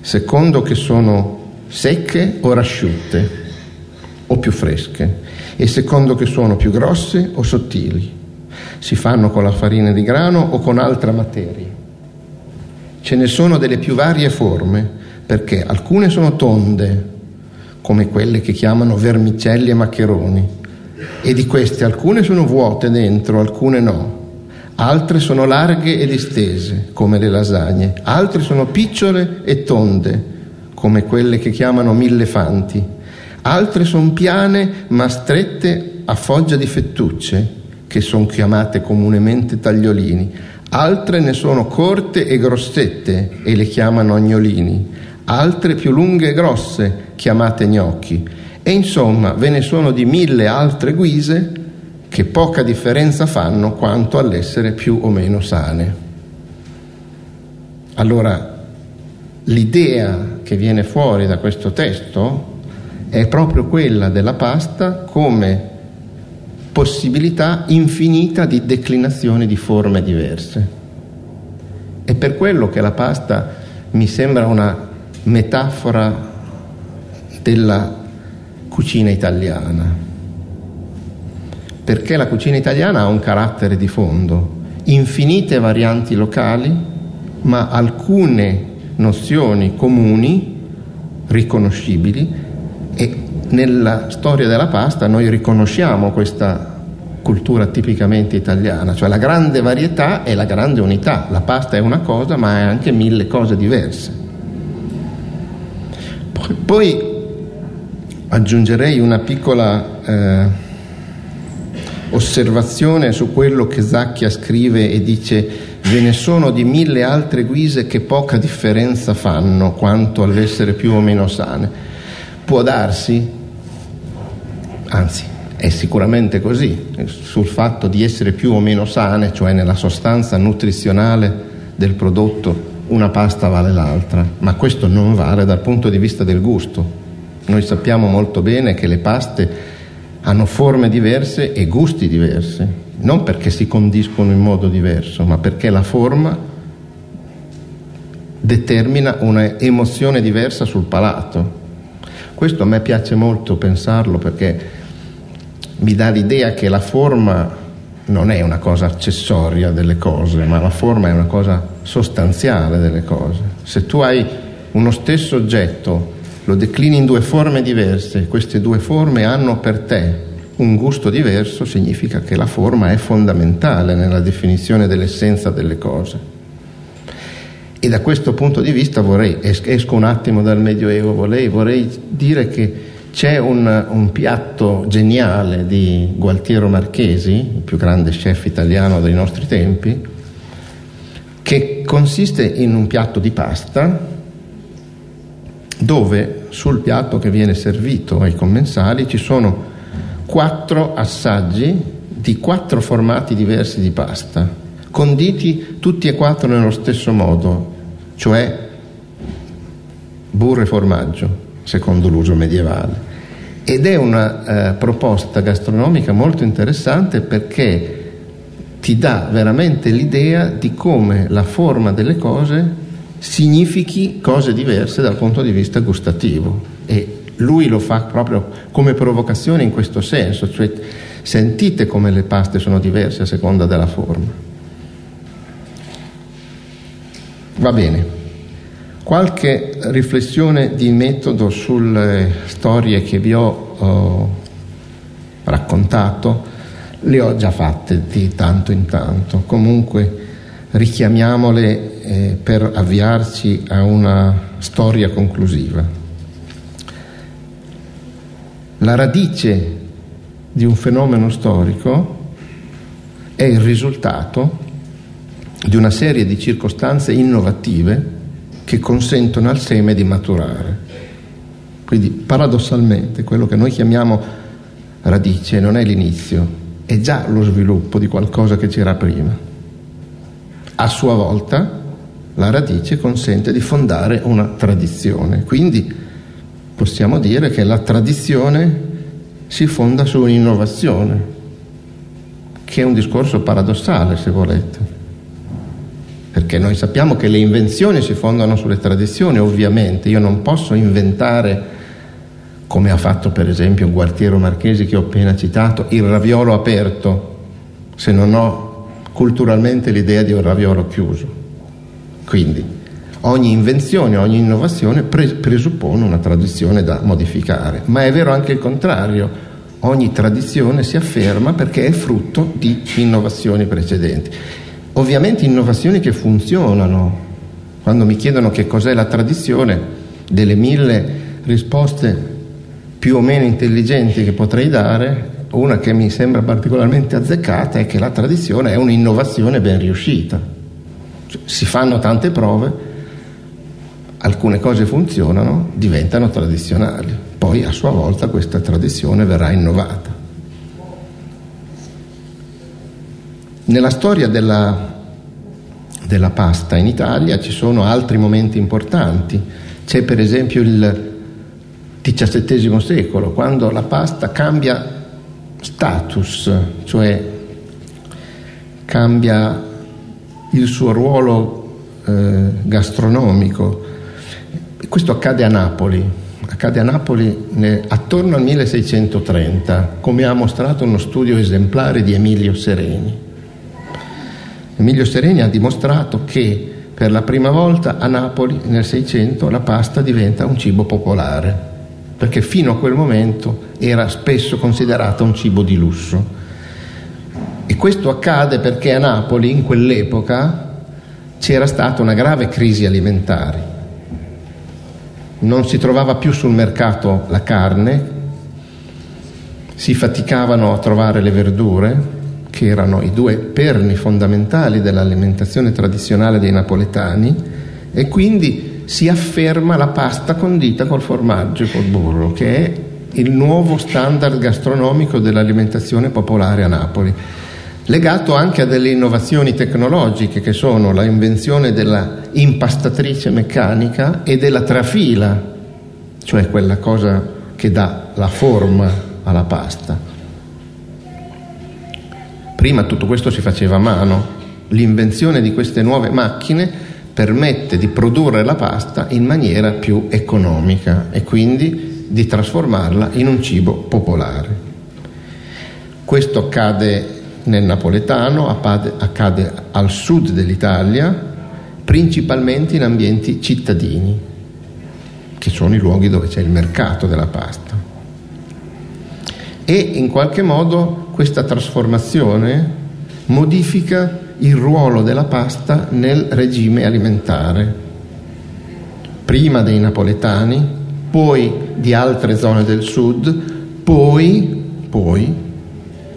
secondo che sono secche o rasciute o più fresche, e secondo che sono più grosse o sottili. Si fanno con la farina di grano o con altra materia. Ce ne sono delle più varie forme, perché alcune sono tonde, come quelle che chiamano vermicelli e maccheroni, e di queste alcune sono vuote dentro, alcune no. Altre sono larghe e distese, come le lasagne. Altre sono picciole e tonde, come quelle che chiamano millefanti. Altre sono piane ma strette a foggia di fettucce, che sono chiamate comunemente tagliolini. Altre ne sono corte e grossette e le chiamano agnolini, altre più lunghe e grosse chiamate gnocchi, e insomma ve ne sono di mille altre guise che poca differenza fanno quanto all'essere più o meno sane. Allora, l'idea che viene fuori da questo testo è proprio quella della pasta come possibilità infinita di declinazione di forme diverse. È per quello che la pasta mi sembra una metafora della cucina italiana, perché la cucina italiana ha un carattere di fondo: infinite varianti locali, ma alcune nozioni comuni, riconoscibili, e nella storia della pasta noi riconosciamo questa cultura tipicamente italiana, cioè la grande varietà e la grande unità. La pasta è una cosa, ma è anche mille cose diverse. Poi aggiungerei una piccola eh, osservazione su quello che Zacchia scrive e dice: ve ne sono di mille altre guise che poca differenza fanno quanto all'essere più o meno sane. Può darsi, anzi è sicuramente così, sul fatto di essere più o meno sane, cioè nella sostanza nutrizionale del prodotto, una pasta vale l'altra, ma questo non vale dal punto di vista del gusto. Noi sappiamo molto bene che le paste hanno forme diverse e gusti diversi, non perché si condiscono in modo diverso, ma perché la forma determina una emozione diversa sul palato. Questo a me piace molto pensarlo, perché mi dà l'idea che la forma non è una cosa accessoria delle cose, ma la forma è una cosa sostanziale delle cose. Se tu hai uno stesso oggetto, lo declini in due forme diverse, queste due forme hanno per te un gusto diverso, significa che la forma è fondamentale nella definizione dell'essenza delle cose. E da questo punto di vista vorrei, esco un attimo dal Medioevo, vorrei, vorrei dire che c'è un, un piatto geniale di Gualtiero Marchesi, il più grande chef italiano dei nostri tempi, che consiste in un piatto di pasta dove sul piatto che viene servito ai commensali ci sono quattro assaggi di quattro formati diversi di pasta, conditi tutti e quattro nello stesso modo, cioè burro e formaggio, secondo l'uso medievale. Ed è una eh, proposta gastronomica molto interessante, perché ti dà veramente l'idea di come la forma delle cose significhi cose diverse dal punto di vista gustativo, e lui lo fa proprio come provocazione in questo senso, cioè sentite come le paste sono diverse a seconda della forma. Va bene. Qualche riflessione di metodo sulle storie che vi ho oh, raccontato le ho già fatte di tanto in tanto, comunque richiamiamole eh, per avviarci a una storia conclusiva. La radice di un fenomeno storico è il risultato di una serie di circostanze innovative che consentono al seme di maturare. Quindi paradossalmente quello che noi chiamiamo radice non è l'inizio, è già lo sviluppo di qualcosa che c'era prima. A sua volta La radice consente di fondare una tradizione, quindi possiamo dire che la tradizione si fonda su un'innovazione, che è un discorso paradossale, se volete, perché noi sappiamo che le invenzioni si fondano sulle tradizioni, ovviamente. Io non posso inventare, come ha fatto per esempio Gualtiero Marchesi, che ho appena citato, il raviolo aperto, se non ho culturalmente l'idea di un raviolo chiuso. Quindi ogni invenzione, ogni innovazione presuppone una tradizione da modificare, ma è vero anche il contrario. Ogni tradizione si afferma perché è frutto di innovazioni precedenti. Ovviamente innovazioni che funzionano. Quando mi chiedono che cos'è la tradizione, delle mille risposte più o meno intelligenti che potrei dare, una che mi sembra particolarmente azzeccata è che la tradizione è un'innovazione ben riuscita. Cioè, si fanno tante prove, alcune cose funzionano, diventano tradizionali. Poi a sua volta questa tradizione verrà innovata. Nella storia della, della pasta in Italia ci sono altri momenti importanti. C'è per esempio il diciassettesimo secolo, quando la pasta cambia status, cioè cambia il suo ruolo eh, gastronomico. Questo accade a Napoli. Accade a Napoli ne, attorno al milleseicentotrenta, come ha mostrato uno studio esemplare di Emilio Sereni. Emilio Sereni ha dimostrato che per la prima volta a Napoli nel Seicento la pasta diventa un cibo popolare, perché fino a quel momento era spesso considerata un cibo di lusso. E questo accade perché a Napoli in quell'epoca c'era stata una grave crisi alimentare. Non si trovava più sul mercato la carne, si faticavano a trovare le verdure, che erano i due perni fondamentali dell'alimentazione tradizionale dei napoletani, e quindi si afferma la pasta condita col formaggio e col burro, che è il nuovo standard gastronomico dell'alimentazione popolare a Napoli, legato anche a delle innovazioni tecnologiche che sono la invenzione della impastatrice meccanica e della trafila, cioè quella cosa che dà la forma alla pasta. Prima tutto questo si faceva a mano. L'invenzione di queste nuove macchine permette di produrre la pasta in maniera più economica e quindi di trasformarla in un cibo popolare. Questo accade nel napoletano, accade al sud dell'Italia, principalmente in ambienti cittadini, che sono i luoghi dove c'è il mercato della pasta. E in qualche modo questa trasformazione modifica il ruolo della pasta nel regime alimentare, prima dei napoletani, poi di altre zone del sud, poi, poi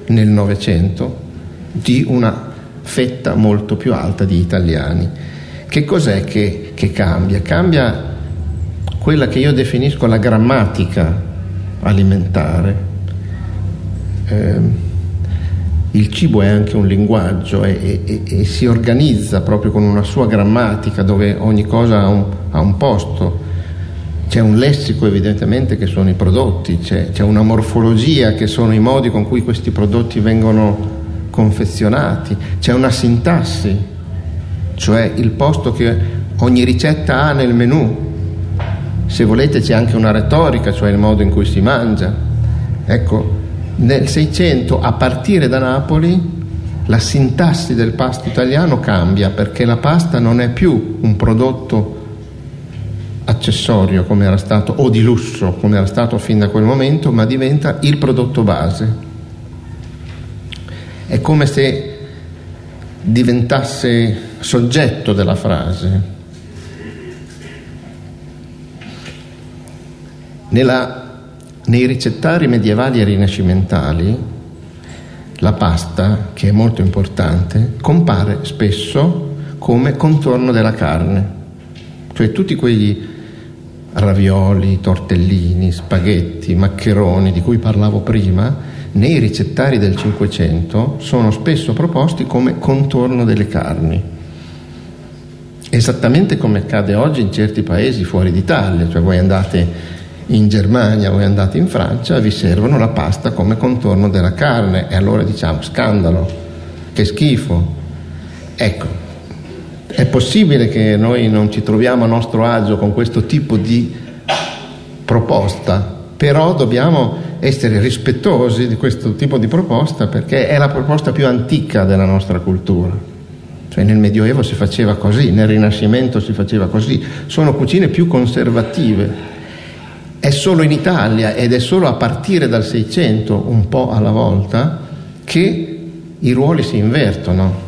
nel Novecento di una fetta molto più alta di italiani. Che cos'è che, che cambia? Cambia quella che io definisco la grammatica alimentare. Eh, il cibo è anche un linguaggio e, e, e si organizza proprio con una sua grammatica, dove ogni cosa ha un, ha un posto. C'è un lessico evidentemente che sono i prodotti, c'è, c'è una morfologia che sono i modi con cui questi prodotti vengono confezionati, c'è una sintassi, cioè il posto che ogni ricetta ha nel menù. Se volete c'è anche una retorica, cioè il modo in cui si mangia. Ecco, nel Seicento, a partire da Napoli, la sintassi del pasto italiano cambia, perché la pasta non è più un prodotto accessorio come era stato, o di lusso come era stato fin da quel momento, ma diventa il prodotto base. È come se diventasse soggetto della frase. Nella, nei ricettari medievali e rinascimentali la pasta, che è molto importante, compare spesso come contorno della carne, cioè tutti quegli ravioli, tortellini, spaghetti, maccheroni di cui parlavo prima, nei ricettari del Cinquecento sono spesso proposti come contorno delle carni. esattamente come accade oggi in certi paesi fuori d'Italia, cioè voi andate in Germania, voi andate in Francia, vi servono la pasta come contorno della carne e allora diciamo scandalo, che schifo. Ecco, è possibile che noi non ci troviamo a nostro agio con questo tipo di proposta, però dobbiamo essere rispettosi di questo tipo di proposta, perché è la proposta più antica della nostra cultura. Cioè nel Medioevo si faceva così, nel Rinascimento si faceva così, sono cucine più conservative. È solo in Italia, ed è solo a partire dal Seicento, un po' alla volta, che i ruoli si invertono,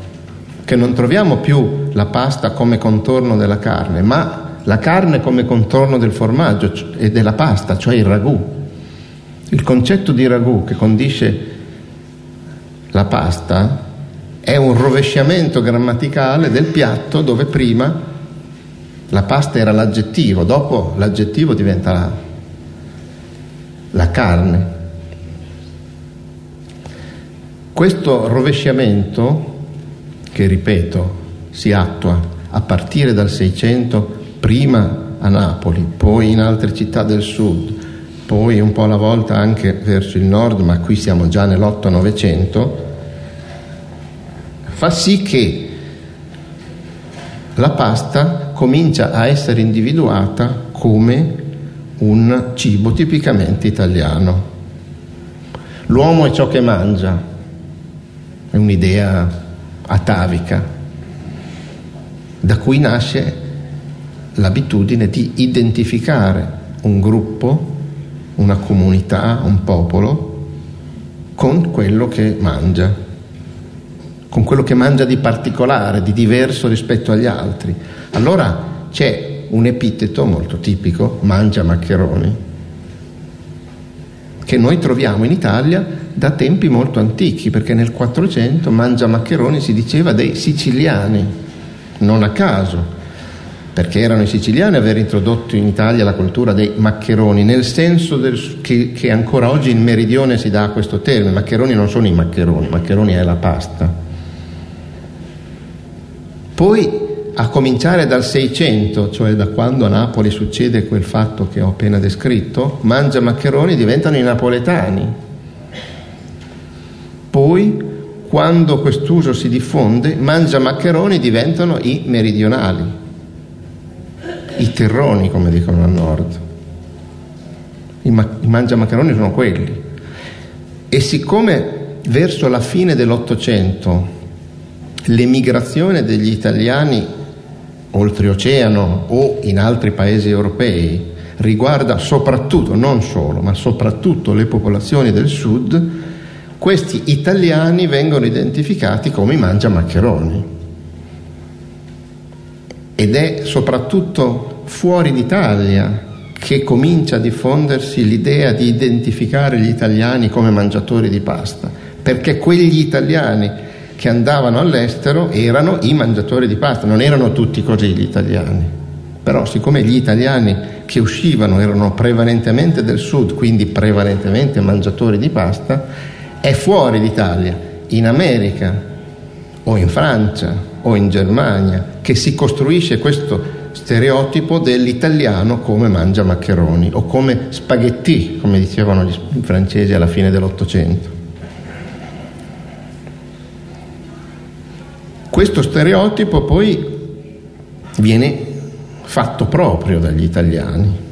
che non troviamo più la pasta come contorno della carne, ma la carne come contorno del formaggio e della pasta, cioè il ragù. Il concetto di ragù che condisce la pasta è un rovesciamento grammaticale del piatto dove prima la pasta era l'aggettivo, dopo l'aggettivo diventa la la carne. Questo rovesciamento, che ripeto si attua a partire dal Seicento, prima a Napoli, poi in altre città del sud, poi un po' alla volta anche verso il nord, ma qui siamo già nell'otto novecento, fa sì che la pasta comincia a essere individuata come un cibo tipicamente italiano. L'uomo è ciò che mangia, è un'idea atavica, da cui nasce l'abitudine di identificare un gruppo, una comunità, un popolo con quello che mangia, con quello che mangia di particolare, di diverso rispetto agli altri. Allora c'è un epiteto molto tipico, mangia maccheroni, che noi troviamo in Italia da tempi molto antichi, perché nel quattrocento mangia maccheroni si diceva dei siciliani, non a caso, perché erano i siciliani ad aver introdotto in Italia la cultura dei maccheroni, nel senso del, che, che ancora oggi in meridione si dà a questo termine. Maccheroni non sono i maccheroni, maccheroni è la pasta. Poi, a cominciare dal Seicento, cioè da quando a Napoli succede quel fatto che ho appena descritto, mangia maccheroni diventano i napoletani. Poi, quando quest'uso si diffonde, mangia maccheroni diventano i meridionali, i terroni, come dicono al nord. I, ma- i mangia maccheroni sono quelli. E siccome verso la fine dell'Ottocento l'emigrazione degli italiani oltreoceano o in altri paesi europei riguarda soprattutto, non solo, ma soprattutto le popolazioni del sud, questi italiani vengono identificati come i mangiamaccheroni, ed è soprattutto fuori d'Italia che comincia a diffondersi l'idea di identificare gli italiani come mangiatori di pasta, perché quegli italiani che andavano all'estero erano i mangiatori di pasta, non erano tutti così gli italiani, però siccome gli italiani che uscivano erano prevalentemente del sud, quindi prevalentemente mangiatori di pasta, è fuori d'Italia, in America o in Francia o in Germania, che si costruisce questo stereotipo dell'italiano come mangia maccheroni o come spaghetti, come dicevano i francesi alla fine dell'Ottocento. Questo stereotipo poi viene fatto proprio dagli italiani,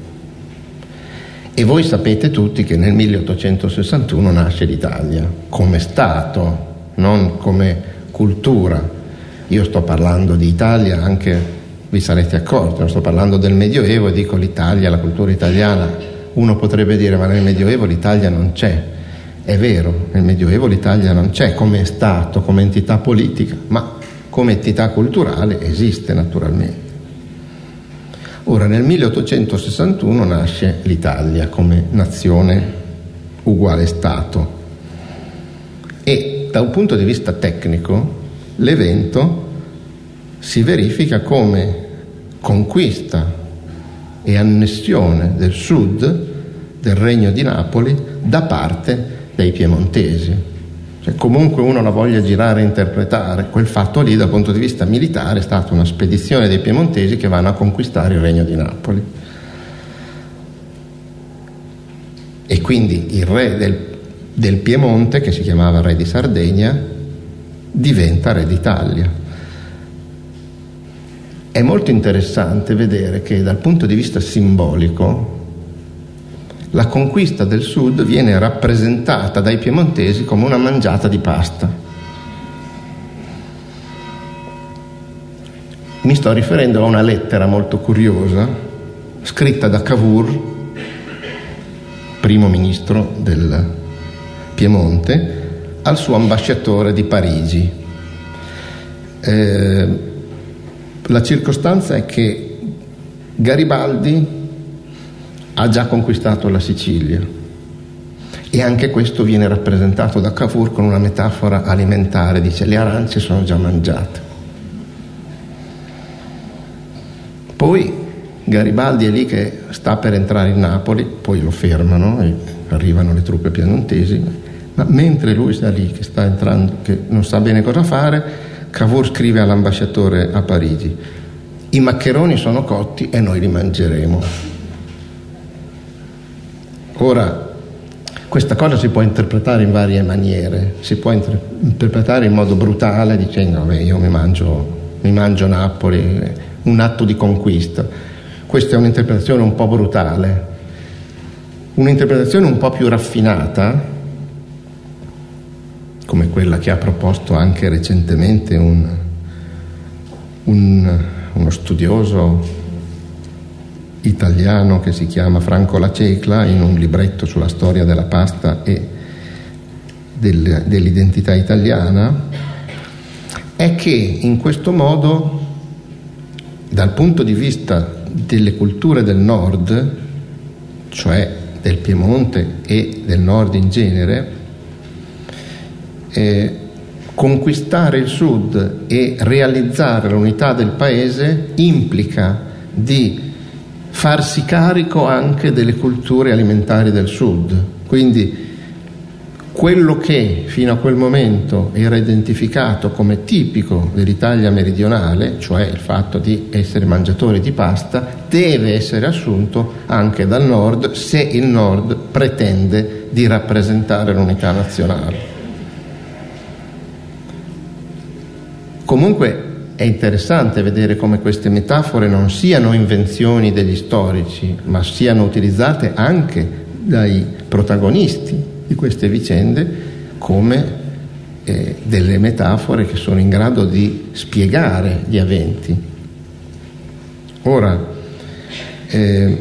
e voi sapete tutti che nel milleottocentosessantuno nasce l'Italia come Stato, non come cultura. Io sto parlando di Italia, anche vi sarete accorti, non sto parlando del Medioevo e dico l'Italia, la cultura italiana. Uno potrebbe dire: ma nel Medioevo l'Italia non c'è. È vero, nel Medioevo l'Italia non c'è come Stato, come entità politica, ma come entità culturale esiste naturalmente. Ora, nel milleottocentosessantuno nasce l'Italia come nazione uguale Stato, e da un punto di vista tecnico l'evento si verifica come conquista e annessione del sud del Regno di Napoli da parte dei piemontesi. Cioè, comunque uno la voglia girare e interpretare, quel fatto lì dal punto di vista militare è stata una spedizione dei piemontesi che vanno a conquistare il regno di Napoli. E quindi il re del, del Piemonte, che si chiamava re di Sardegna, diventa re d'Italia. È molto interessante vedere che dal punto di vista simbolico la conquista del sud viene rappresentata dai piemontesi come una mangiata di pasta. Mi sto riferendo a una lettera molto curiosa scritta da Cavour, primo ministro del Piemonte, al suo ambasciatore di Parigi. Eh, La circostanza è che Garibaldi ha già conquistato la Sicilia, e anche questo viene rappresentato da Cavour con una metafora alimentare, dice: le arance sono già mangiate. Poi Garibaldi è lì che sta per entrare in Napoli, poi lo fermano e arrivano le truppe piemontesi, ma mentre lui sta lì che sta entrando, che non sa bene cosa fare, Cavour scrive all'ambasciatore a Parigi: i maccheroni sono cotti e noi li mangeremo. Ora, questa cosa si può interpretare in varie maniere, si può inter- interpretare in modo brutale dicendo: vabbè, io mi mangio, mi mangio Napoli, un atto di conquista. Questa è un'interpretazione un po' brutale. Un'interpretazione un po' più raffinata, come quella che ha proposto anche recentemente un, un, uno studioso italiano che si chiama Franco La Cecla, in un libretto sulla storia della pasta e del, dell'identità italiana, è che in questo modo, dal punto di vista delle culture del nord, cioè del Piemonte e del nord in genere, Eh, conquistare il sud e realizzare l'unità del paese implica di farsi carico anche delle culture alimentari del sud. Quindi quello che fino a quel momento era identificato come tipico dell'Italia meridionale, cioè il fatto di essere mangiatori di pasta, deve essere assunto anche dal nord, se il nord pretende di rappresentare l'unità nazionale. Comunque è interessante vedere come queste metafore non siano invenzioni degli storici, ma siano utilizzate anche dai protagonisti di queste vicende come eh, delle metafore che sono in grado di spiegare gli eventi. Ora, eh,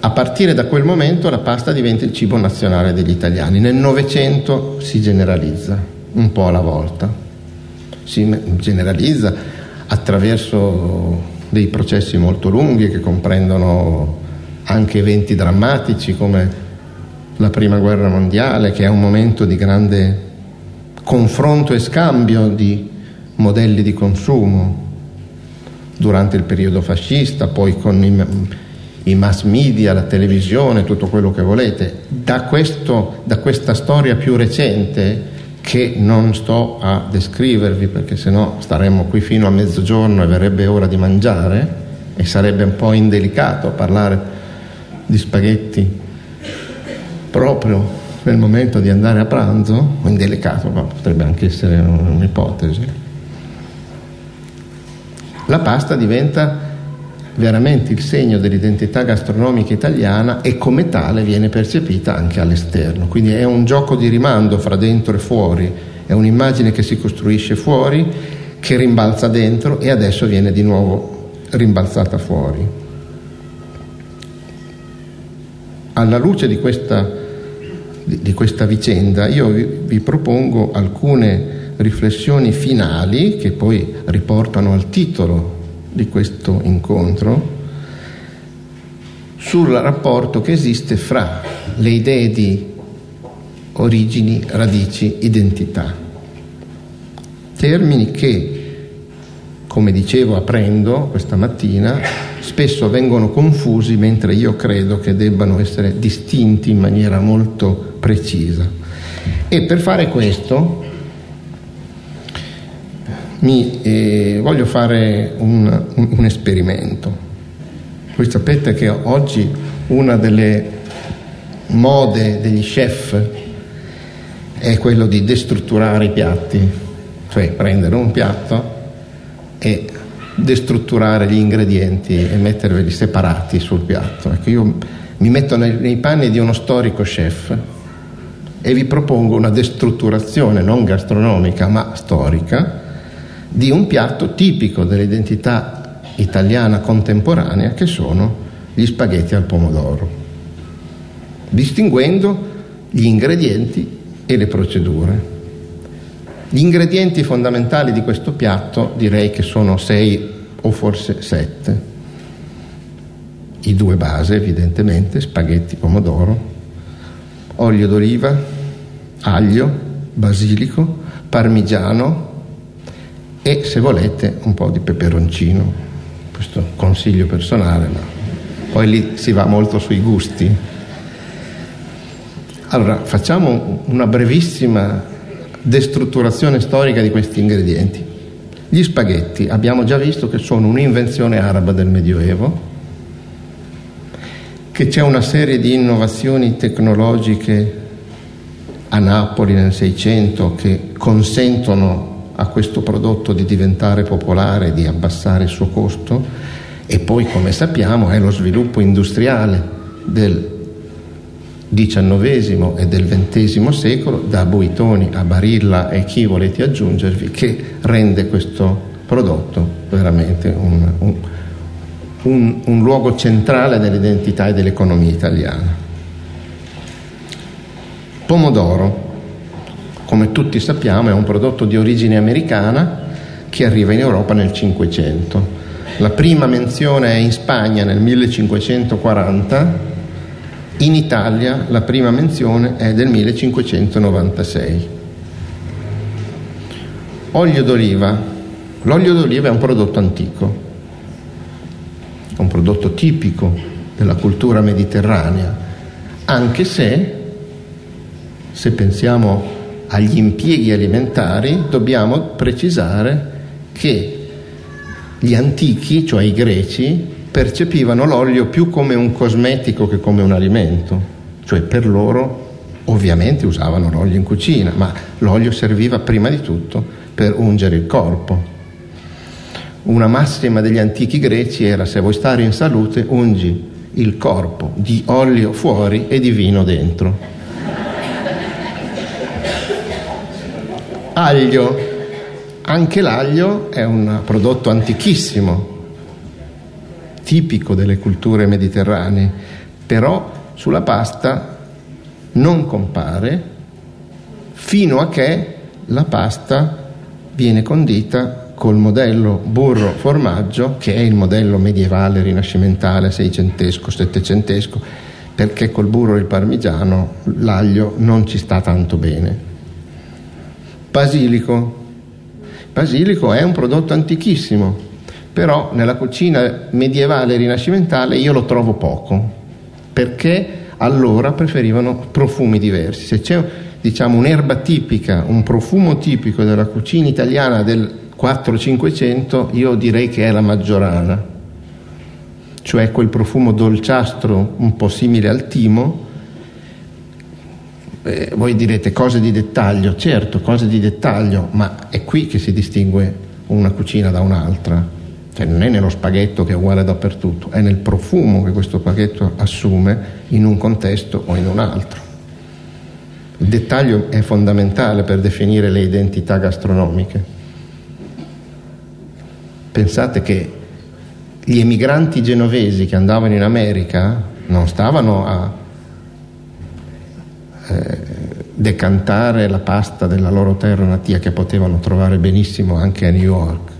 a partire da quel momento la pasta diventa il cibo nazionale degli italiani. Nel Novecento si generalizza un po' alla volta. Si generalizza attraverso dei processi molto lunghi che comprendono anche eventi drammatici come la Prima Guerra Mondiale, che è un momento di grande confronto e scambio di modelli di consumo durante il periodo fascista, poi con i, i mass media, la televisione, tutto quello che volete. Da, questo, da questa storia più recente, che non sto a descrivervi perché sennò staremmo qui fino a mezzogiorno e verrebbe ora di mangiare e sarebbe un po' indelicato parlare di spaghetti proprio nel momento di andare a pranzo, indelicato, ma potrebbe anche essere un'ipotesi. La pasta diventa veramente il segno dell'identità gastronomica italiana e come tale viene percepita anche all'esterno. Quindi è un gioco di rimando fra dentro e fuori, è un'immagine che si costruisce fuori, che rimbalza dentro e adesso viene di nuovo rimbalzata fuori. Alla luce di questa, di questa vicenda io vi, vi propongo alcune riflessioni finali che poi riportano al titolo di questo incontro, sul rapporto che esiste fra le idee di origini, radici, identità. Termini che, come dicevo aprendo questa mattina, spesso vengono confusi, mentre io credo che debbano essere distinti in maniera molto precisa. E per fare questo mi eh, voglio fare un, un, un esperimento. Voi sapete che oggi una delle mode degli chef è quello di destrutturare i piatti, cioè prendere un piatto e destrutturare gli ingredienti e metterveli separati sul piatto. Ecco, io mi metto nei, nei panni di uno storico chef e vi propongo una destrutturazione non gastronomica ma storica di un piatto tipico dell'identità italiana contemporanea, che sono gli spaghetti al pomodoro, distinguendo gli ingredienti e le procedure. Gli ingredienti fondamentali di questo piatto direi che sono sei o forse sette. I due base, evidentemente, spaghetti, pomodoro, olio d'oliva, aglio, basilico, parmigiano e, se volete, un po' di peperoncino. Questo consiglio personale, ma poi lì si va molto sui gusti. Allora, facciamo una brevissima destrutturazione storica di questi ingredienti. Gli spaghetti abbiamo già visto che sono un'invenzione araba del Medioevo, che c'è una serie di innovazioni tecnologiche a Napoli nel Seicento che consentono a questo prodotto di diventare popolare, di abbassare il suo costo, e poi, come sappiamo, è lo sviluppo industriale del diciannovesimo e del ventesimo secolo, da Buitoni a Barilla e chi volete aggiungervi, che rende questo prodotto veramente un, un, un, un luogo centrale dell'identità e dell'economia italiana. Pomodoro, come tutti sappiamo, è un prodotto di origine americana che arriva in Europa nel Cinquecento. La prima menzione è in Spagna nel millecinquecentoquaranta. In Italia la prima menzione è del millecinquecentonovantasei. Olio d'oliva. L'olio d'oliva è un prodotto antico, è un prodotto tipico della cultura mediterranea, anche se, se pensiamo agli impieghi alimentari, dobbiamo precisare che gli antichi, cioè i greci, percepivano l'olio più come un cosmetico che come un alimento. Cioè, per loro, ovviamente usavano l'olio in cucina, ma l'olio serviva prima di tutto per ungere il corpo. Una massima degli antichi greci era: se vuoi stare in salute, ungi il corpo di olio fuori e di vino dentro. Aglio. Anche l'aglio è un prodotto antichissimo, tipico delle culture mediterranee, però sulla pasta non compare fino a che la pasta viene condita col modello burro formaggio, che è il modello medievale, rinascimentale, seicentesco, settecentesco, perché col burro e il parmigiano l'aglio non ci sta tanto bene. Basilico. Basilico è un prodotto antichissimo, però nella cucina medievale e rinascimentale io lo trovo poco, perché allora preferivano profumi diversi. Se c'è, diciamo, un'erba tipica, un profumo tipico della cucina italiana del quattrocento cinquecento, io direi che è la maggiorana, cioè quel profumo dolciastro un po' simile al timo. Eh, voi direte: cose di dettaglio. Certo, cose di dettaglio, ma è qui che si distingue una cucina da un'altra. Cioè, non è nello spaghetto che è uguale dappertutto, è nel profumo che questo spaghetto assume in un contesto o in un altro. Il dettaglio è fondamentale per definire le identità gastronomiche. Pensate che gli emigranti genovesi che andavano in America non stavano a eh, decantare la pasta della loro terra natia, che potevano trovare benissimo anche a New York,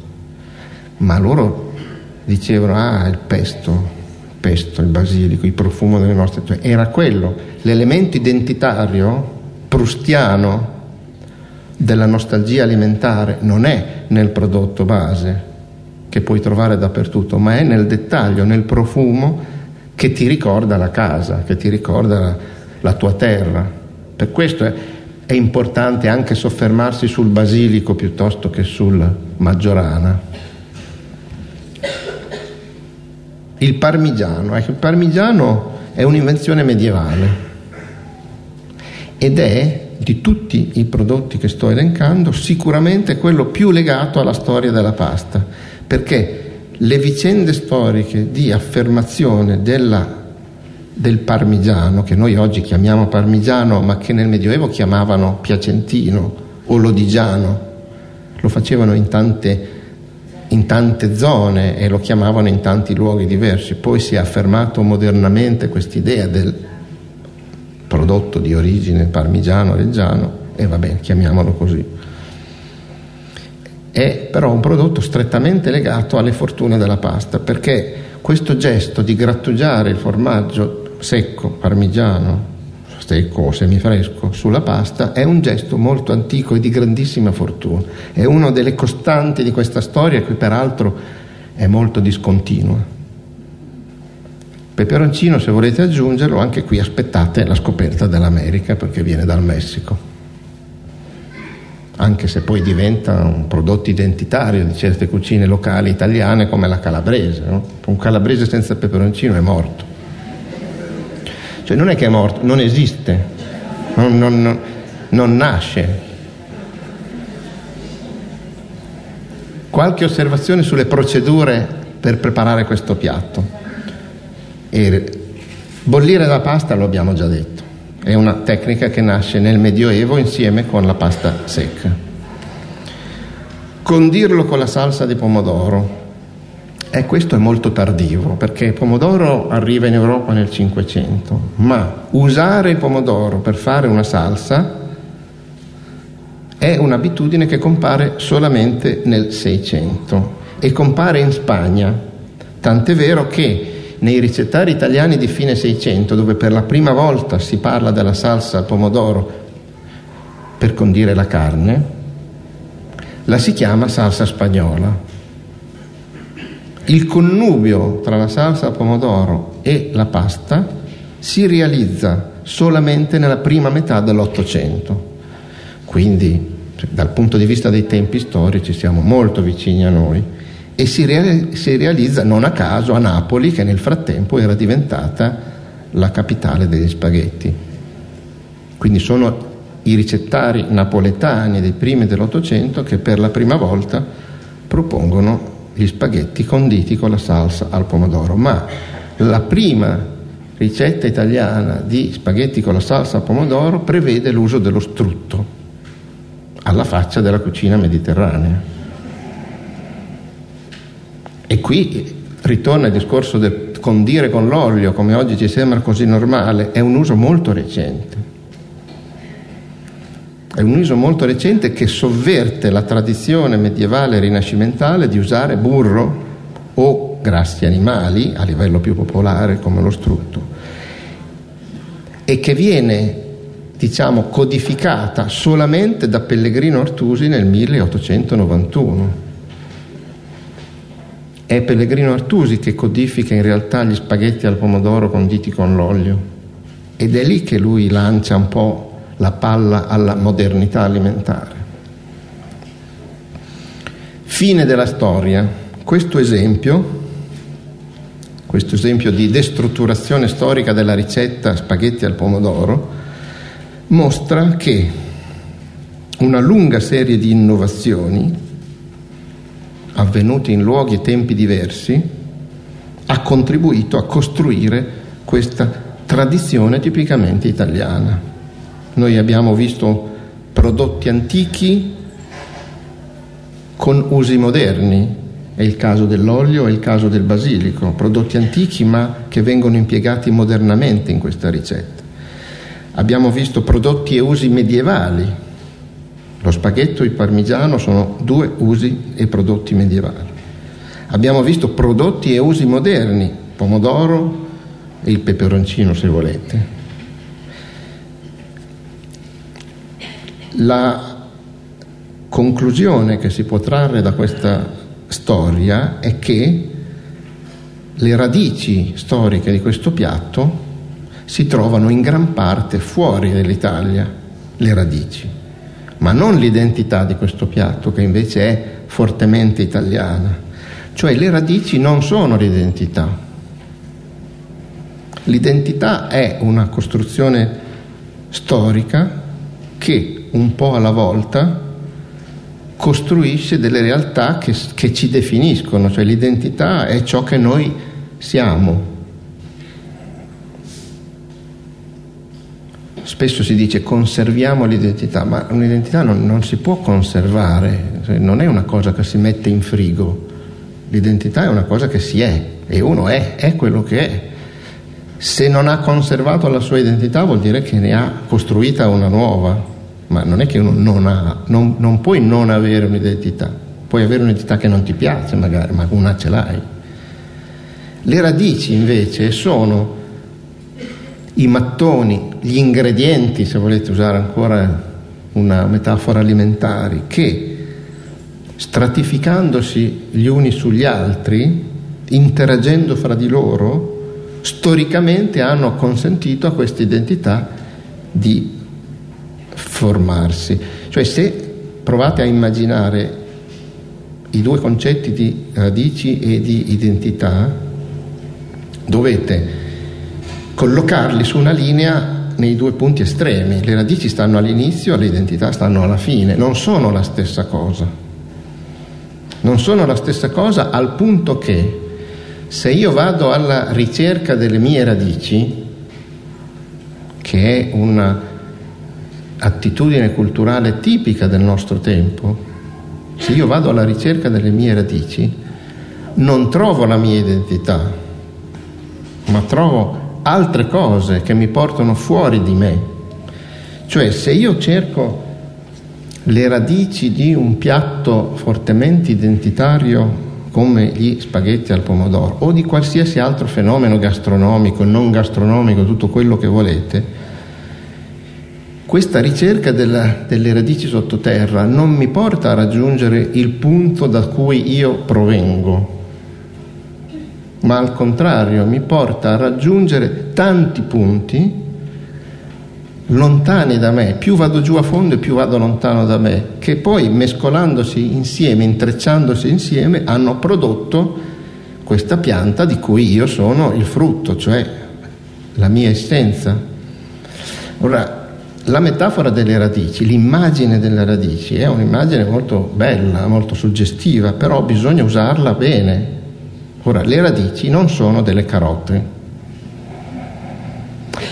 ma loro dicevano: ah, il pesto, il pesto, il basilico, il profumo delle nostre... Cioè, era quello, l'elemento identitario prustiano della nostalgia alimentare non è nel prodotto base, che puoi trovare dappertutto, ma è nel dettaglio, nel profumo che ti ricorda la casa, che ti ricorda la, la tua terra. Per questo è, è importante anche soffermarsi sul basilico piuttosto che sul maggiorana. Il parmigiano, ecco, il parmigiano è un'invenzione medievale ed è, di tutti i prodotti che sto elencando, sicuramente quello più legato alla storia della pasta, perché le vicende storiche di affermazione della, del parmigiano, che noi oggi chiamiamo parmigiano ma che nel Medioevo chiamavano piacentino o lodigiano, lo facevano in tante, in tante zone e lo chiamavano in tanti luoghi diversi. Poi si è affermato modernamente quest'idea del prodotto di origine parmigiano-reggiano e va bene, chiamiamolo così. È però un prodotto strettamente legato alle fortune della pasta, perché questo gesto di grattugiare il formaggio secco, parmigiano, secco o semifresco, sulla pasta è un gesto molto antico e di grandissima fortuna. È una delle costanti di questa storia che peraltro è molto discontinua. Peperoncino, se volete aggiungerlo, anche qui aspettate la scoperta dell'America, perché viene dal Messico, anche se poi diventa un prodotto identitario di certe cucine locali italiane come la calabrese, no? Un calabrese senza peperoncino è morto, cioè non è che è morto, non esiste, non, non, non, non nasce. Qualche osservazione sulle procedure per preparare questo piatto. E bollire la pasta lo abbiamo già detto, è una tecnica che nasce nel Medioevo insieme con la pasta secca. Condirlo con la salsa di pomodoro, e questo è molto tardivo perché il pomodoro arriva in Europa nel Cinquecento, ma usare il pomodoro per fare una salsa è un'abitudine che compare solamente nel Seicento e compare in Spagna, tant'è vero che nei ricettari italiani di fine Seicento, dove per la prima volta si parla della salsa al pomodoro per condire la carne, la si chiama salsa spagnola. Il connubio tra la salsa al pomodoro e la pasta si realizza solamente nella prima metà dell'Ottocento. Quindi, dal punto di vista dei tempi storici, siamo molto vicini a noi. E si, real- si realizza non a caso a Napoli, che nel frattempo era diventata la capitale degli spaghetti. Quindi sono i ricettari napoletani dei primi dell'Ottocento che per la prima volta propongono gli spaghetti conditi con la salsa al pomodoro. Ma la prima ricetta italiana di spaghetti con la salsa al pomodoro prevede l'uso dello strutto, alla faccia della cucina mediterranea. E qui ritorna il discorso del condire con l'olio, come oggi ci sembra così normale, è un uso molto recente. È un uso molto recente che sovverte la tradizione medievale e rinascimentale di usare burro o grassi animali, a livello più popolare come lo strutto, e che viene, diciamo, codificata solamente da Pellegrino Artusi nel milleottocentonovantuno. È Pellegrino Artusi che codifica in realtà gli spaghetti al pomodoro conditi con l'olio, ed è lì che lui lancia un po' la palla alla modernità alimentare. Fine della storia. Questo esempio, questo esempio di destrutturazione storica della ricetta spaghetti al pomodoro, mostra che una lunga serie di innovazioni avvenuti in luoghi e tempi diversi ha contribuito a costruire questa tradizione tipicamente italiana. Noi abbiamo visto prodotti antichi con usi moderni, è il caso dell'olio, è il caso del basilico, prodotti antichi ma che vengono impiegati modernamente in questa ricetta. Abbiamo visto prodotti e usi medievali. Lo spaghetto e il parmigiano sono due usi e prodotti medievali. Abbiamo visto prodotti e usi moderni, pomodoro e il peperoncino se volete. La conclusione che si può trarre da questa storia è che le radici storiche di questo piatto si trovano in gran parte fuori dall'Italia, le radici, ma non l'identità di questo piatto, che invece è fortemente italiana. Cioè le radici non sono l'identità. L'identità è una costruzione storica che un po' alla volta costruisce delle realtà che, che ci definiscono, cioè l'identità è ciò che noi siamo. Spesso si dice conserviamo l'identità, ma un'identità non, non si può conservare, cioè, non è una cosa che si mette in frigo. L'identità è una cosa che si è, e uno è, è quello che è. Se non ha conservato la sua identità vuol dire che ne ha costruita una nuova, ma non è che uno non ha, non, non puoi non avere un'identità, puoi avere un'identità che non ti piace magari, ma una ce l'hai. Le radici invece sono i mattoni, gli ingredienti, se volete usare ancora una metafora alimentare, che stratificandosi gli uni sugli altri, interagendo fra di loro, storicamente hanno consentito a questa identità di formarsi. Cioè, se provate a immaginare i due concetti di radici e di identità, dovete collocarli su una linea nei due punti estremi. Le radici stanno all'inizio, le identità stanno alla fine. Non sono la stessa cosa. Non sono la stessa cosa al punto che se io vado alla ricerca delle mie radici, che è un'attitudine culturale tipica del nostro tempo, se io vado alla ricerca delle mie radici, non trovo la mia identità, ma trovo altre cose che mi portano fuori di me. Cioè, se io cerco le radici di un piatto fortemente identitario come gli spaghetti al pomodoro o di qualsiasi altro fenomeno gastronomico, non gastronomico, tutto quello che volete, questa ricerca della, delle radici sottoterra non mi porta a raggiungere il punto da cui io provengo, ma al contrario mi porta a raggiungere tanti punti lontani da me. Più vado giù a fondo e più vado lontano da me, che poi mescolandosi insieme, intrecciandosi insieme, hanno prodotto questa pianta di cui io sono il frutto, cioè la mia essenza. Ora, la metafora delle radici, l'immagine delle radici è un'immagine molto bella, molto suggestiva, però bisogna usarla bene. Ora, le radici non sono delle carote.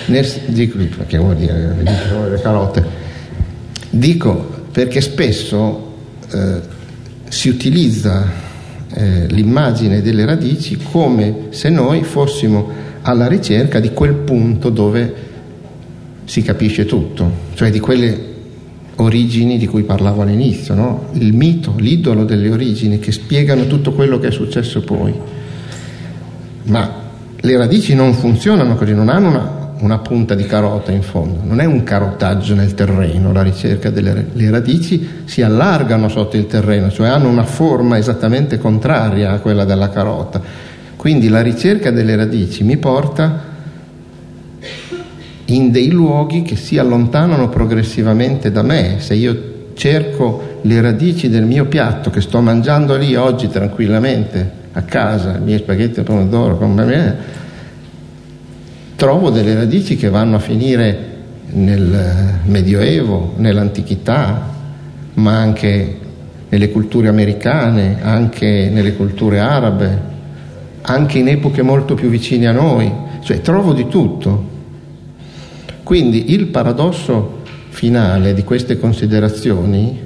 Dico, perché vuol dire le carote? Dico perché spesso eh, si utilizza eh, l'immagine delle radici come se noi fossimo alla ricerca di quel punto dove si capisce tutto, cioè di quelle origini di cui parlavo all'inizio, no? Il mito, l'idolo delle origini che spiegano tutto quello che è successo poi. Ma le radici non funzionano così, non hanno una, una punta di carota in fondo, non è un carotaggio nel terreno, la ricerca delle le radici si allargano sotto il terreno, cioè hanno una forma esattamente contraria a quella della carota. Quindi la ricerca delle radici mi porta in dei luoghi che si allontanano progressivamente da me. Se io cerco le radici del mio piatto che sto mangiando lì oggi tranquillamente a casa, i miei spaghetti al pomodoro con me, trovo delle radici che vanno a finire nel Medioevo, nell'antichità, ma anche nelle culture americane, anche nelle culture arabe, anche in epoche molto più vicine a noi. Cioè trovo di tutto. Quindi il paradosso finale di queste considerazioni,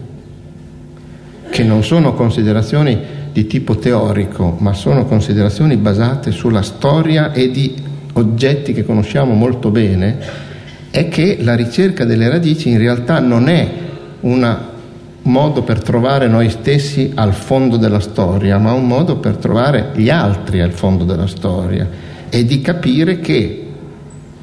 che non sono considerazioni di tipo teorico, ma sono considerazioni basate sulla storia e di oggetti che conosciamo molto bene, è che la ricerca delle radici in realtà non è un modo per trovare noi stessi al fondo della storia, ma un modo per trovare gli altri al fondo della storia e di capire che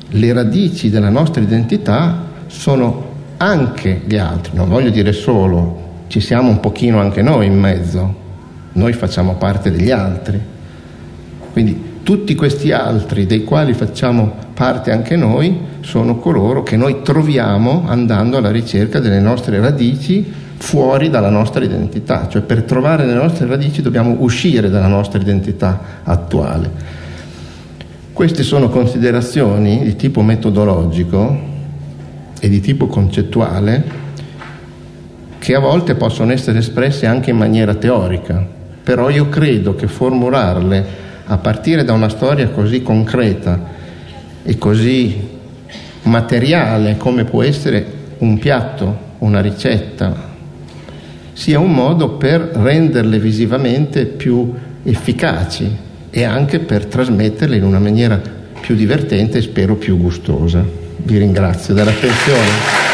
le radici della nostra identità sono anche gli altri. Non voglio dire solo, ci siamo un pochino anche noi in mezzo. Noi facciamo parte degli altri, quindi Tutti questi altri, dei quali facciamo parte anche noi, sono coloro che noi troviamo andando alla ricerca delle nostre radici fuori dalla nostra identità. Cioè, per trovare le nostre radici dobbiamo uscire dalla nostra identità attuale. Queste sono considerazioni di tipo metodologico e di tipo concettuale che a volte possono essere espresse anche in maniera teorica, però io credo che formularle a partire da una storia così concreta e così materiale come può essere un piatto, una ricetta, sia un modo per renderle visivamente più efficaci e anche per trasmetterle in una maniera più divertente e spero più gustosa. Vi ringrazio dell'attenzione.